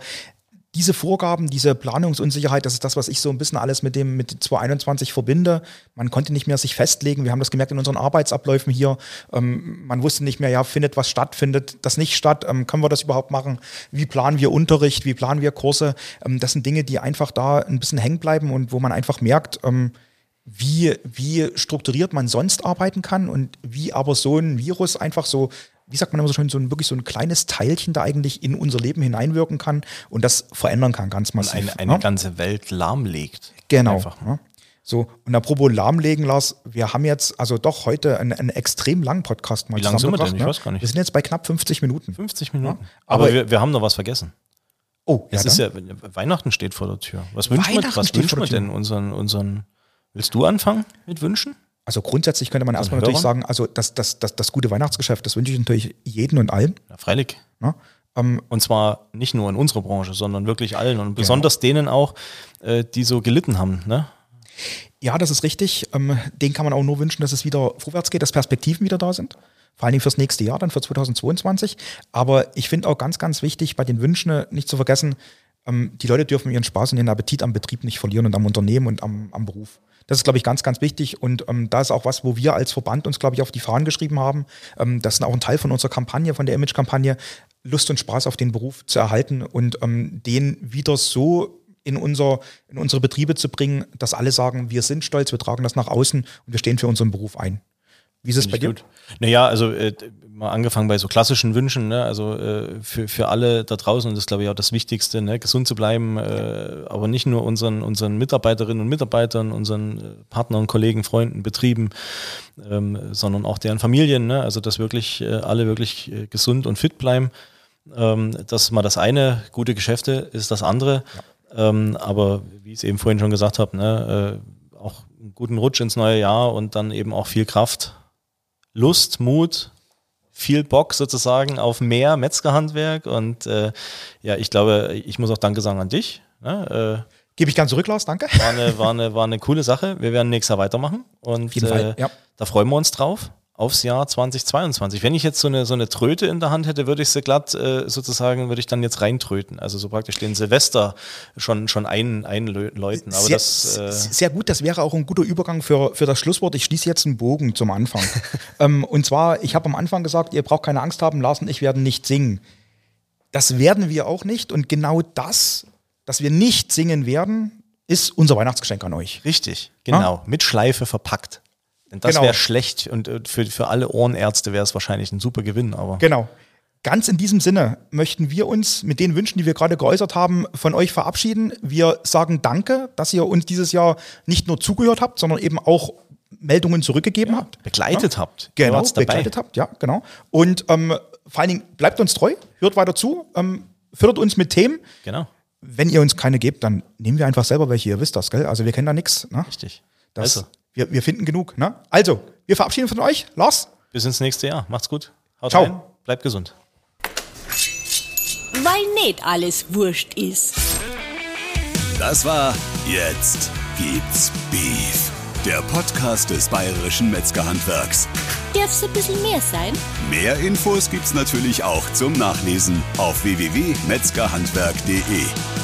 diese Vorgaben, diese Planungsunsicherheit, das ist das, was ich so ein bisschen alles mit dem mit zweitausendeinundzwanzig verbinde. Man konnte nicht mehr sich festlegen. Wir haben das gemerkt in unseren Arbeitsabläufen hier. Ähm, man wusste nicht mehr, ja, findet was statt, findet das nicht statt. Ähm, können wir das überhaupt machen? Wie planen wir Unterricht? Wie planen wir Kurse? Ähm, das sind Dinge, die einfach da ein bisschen hängen bleiben und wo man einfach merkt, ähm, Wie, wie strukturiert man sonst arbeiten kann und wie aber so ein Virus einfach so, wie sagt man immer so schön, so ein, wirklich so ein kleines Teilchen da eigentlich in unser Leben hineinwirken kann und das verändern kann ganz massiv. Und eine, eine ja? ganze Welt lahmlegt. Genau. Einfach, ne? So, und apropos lahmlegen, Lars, wir haben jetzt also doch heute einen, einen extrem langen Podcast mal Wie lange sind wir denn? Ich weiß gar nicht. Wir sind jetzt bei knapp fünfzig Minuten. fünfzig Minuten? Ja? Aber, aber wir, wir haben noch was vergessen. Oh, ja, es ist ja, Weihnachten steht vor der Tür. Was wünschen wir, was wünschen wir denn unseren, unseren, willst du anfangen mit Wünschen? Also grundsätzlich könnte man erstmal Hörern? natürlich sagen, also das, das, das, das gute Weihnachtsgeschäft, das wünsche ich natürlich jedem und allem. Ja, freilich. Ja? Und zwar nicht nur in unserer Branche, sondern wirklich allen und besonders genau. denen auch, die so gelitten haben. Ne? Ja, das ist richtig. Denen kann man auch nur wünschen, dass es wieder vorwärts geht, dass Perspektiven wieder da sind. Vor allen Dingen fürs nächste Jahr, dann für zweitausendzweiundzwanzig. Aber ich finde auch ganz, ganz wichtig, bei den Wünschen nicht zu vergessen, die Leute dürfen ihren Spaß und ihren Appetit am Betrieb nicht verlieren und am Unternehmen und am, am Beruf. Das ist, glaube ich, ganz, ganz wichtig und ähm, da ist auch was, wo wir als Verband uns, glaube ich, auf die Fahnen geschrieben haben. Ähm, das ist auch ein Teil von unserer Kampagne, von der Image-Kampagne, Lust und Spaß auf den Beruf zu erhalten und ähm, den wieder so in, unser, in unsere Betriebe zu bringen, dass alle sagen, wir sind stolz, wir tragen das nach außen und wir stehen für unseren Beruf ein. Wie ist es bei dir? Gut. Naja, also äh, mal angefangen bei so klassischen Wünschen, ne? Also äh, für, für alle da draußen, und das ist, glaube ich, auch das Wichtigste, ne? Gesund zu bleiben, äh, aber nicht nur unseren, unseren Mitarbeiterinnen und Mitarbeitern, unseren Partnern, Kollegen, Freunden, Betrieben, ähm, sondern auch deren Familien, ne? Also dass wirklich äh, alle wirklich äh, gesund und fit bleiben. Ähm, das ist mal das eine, gute Geschäfte ist das andere, ja. ähm, aber wie ich es eben vorhin schon gesagt habe, ne? äh, auch einen guten Rutsch ins neue Jahr und dann eben auch viel Kraft, Lust, Mut, viel Bock sozusagen auf mehr Metzgerhandwerk und äh, ja, ich glaube, ich muss auch Danke sagen an dich. Ne? Äh, Gebe ich gern zurück, Lars, danke. War eine, war, eine, war eine coole Sache. Wir werden nächstes Jahr weitermachen und äh, Fall, ja. da freuen wir uns drauf aufs Jahr zweitausendzweiundzwanzig. Wenn ich jetzt so eine, so eine Tröte in der Hand hätte, würde ich sie glatt äh, sozusagen, würde ich dann jetzt reintröten. Also so praktisch den Silvester schon, schon ein, einläuten. Aber sehr, das, äh sehr gut, das wäre auch ein guter Übergang für, für das Schlusswort. Ich schließe jetzt einen Bogen zum Anfang. ähm, und zwar, ich habe am Anfang gesagt, ihr braucht keine Angst haben, Lars und ich werden nicht singen. Das werden wir auch nicht. Und genau das, dass wir nicht singen werden, ist unser Weihnachtsgeschenk an euch. Richtig, genau. Ja? Mit Schleife verpackt. Denn das genau. wäre schlecht und für, für alle Ohrenärzte wäre es wahrscheinlich ein super Gewinn. Aber genau. Ganz in diesem Sinne möchten wir uns mit den Wünschen, die wir gerade geäußert haben, von euch verabschieden. Wir sagen danke, dass ihr uns dieses Jahr nicht nur zugehört habt, sondern eben auch Meldungen zurückgegeben ja, habt. Begleitet ja. habt. Genau, dabei. begleitet habt, ja, genau. Und ähm, vor allen Dingen bleibt uns treu, hört weiter zu, ähm, fördert uns mit Themen. Genau. Wenn ihr uns keine gebt, dann nehmen wir einfach selber welche, ihr wisst das, gell? Also wir kennen da nichts. Ne? Richtig. Das also. Wir, wir finden genug. Ne? Also, wir verabschieden von euch. Lars. Bis ins nächste Jahr. Macht's gut. Haut Ciao. rein. Bleibt gesund. Weil nicht alles wurscht ist. Das war Jetzt gibt's Beef. Der Podcast des Bayerischen Metzgerhandwerks. Darf's ein bisschen mehr sein? Mehr Infos gibt's natürlich auch zum Nachlesen auf w w w punkt metzgerhandwerk punkt d e.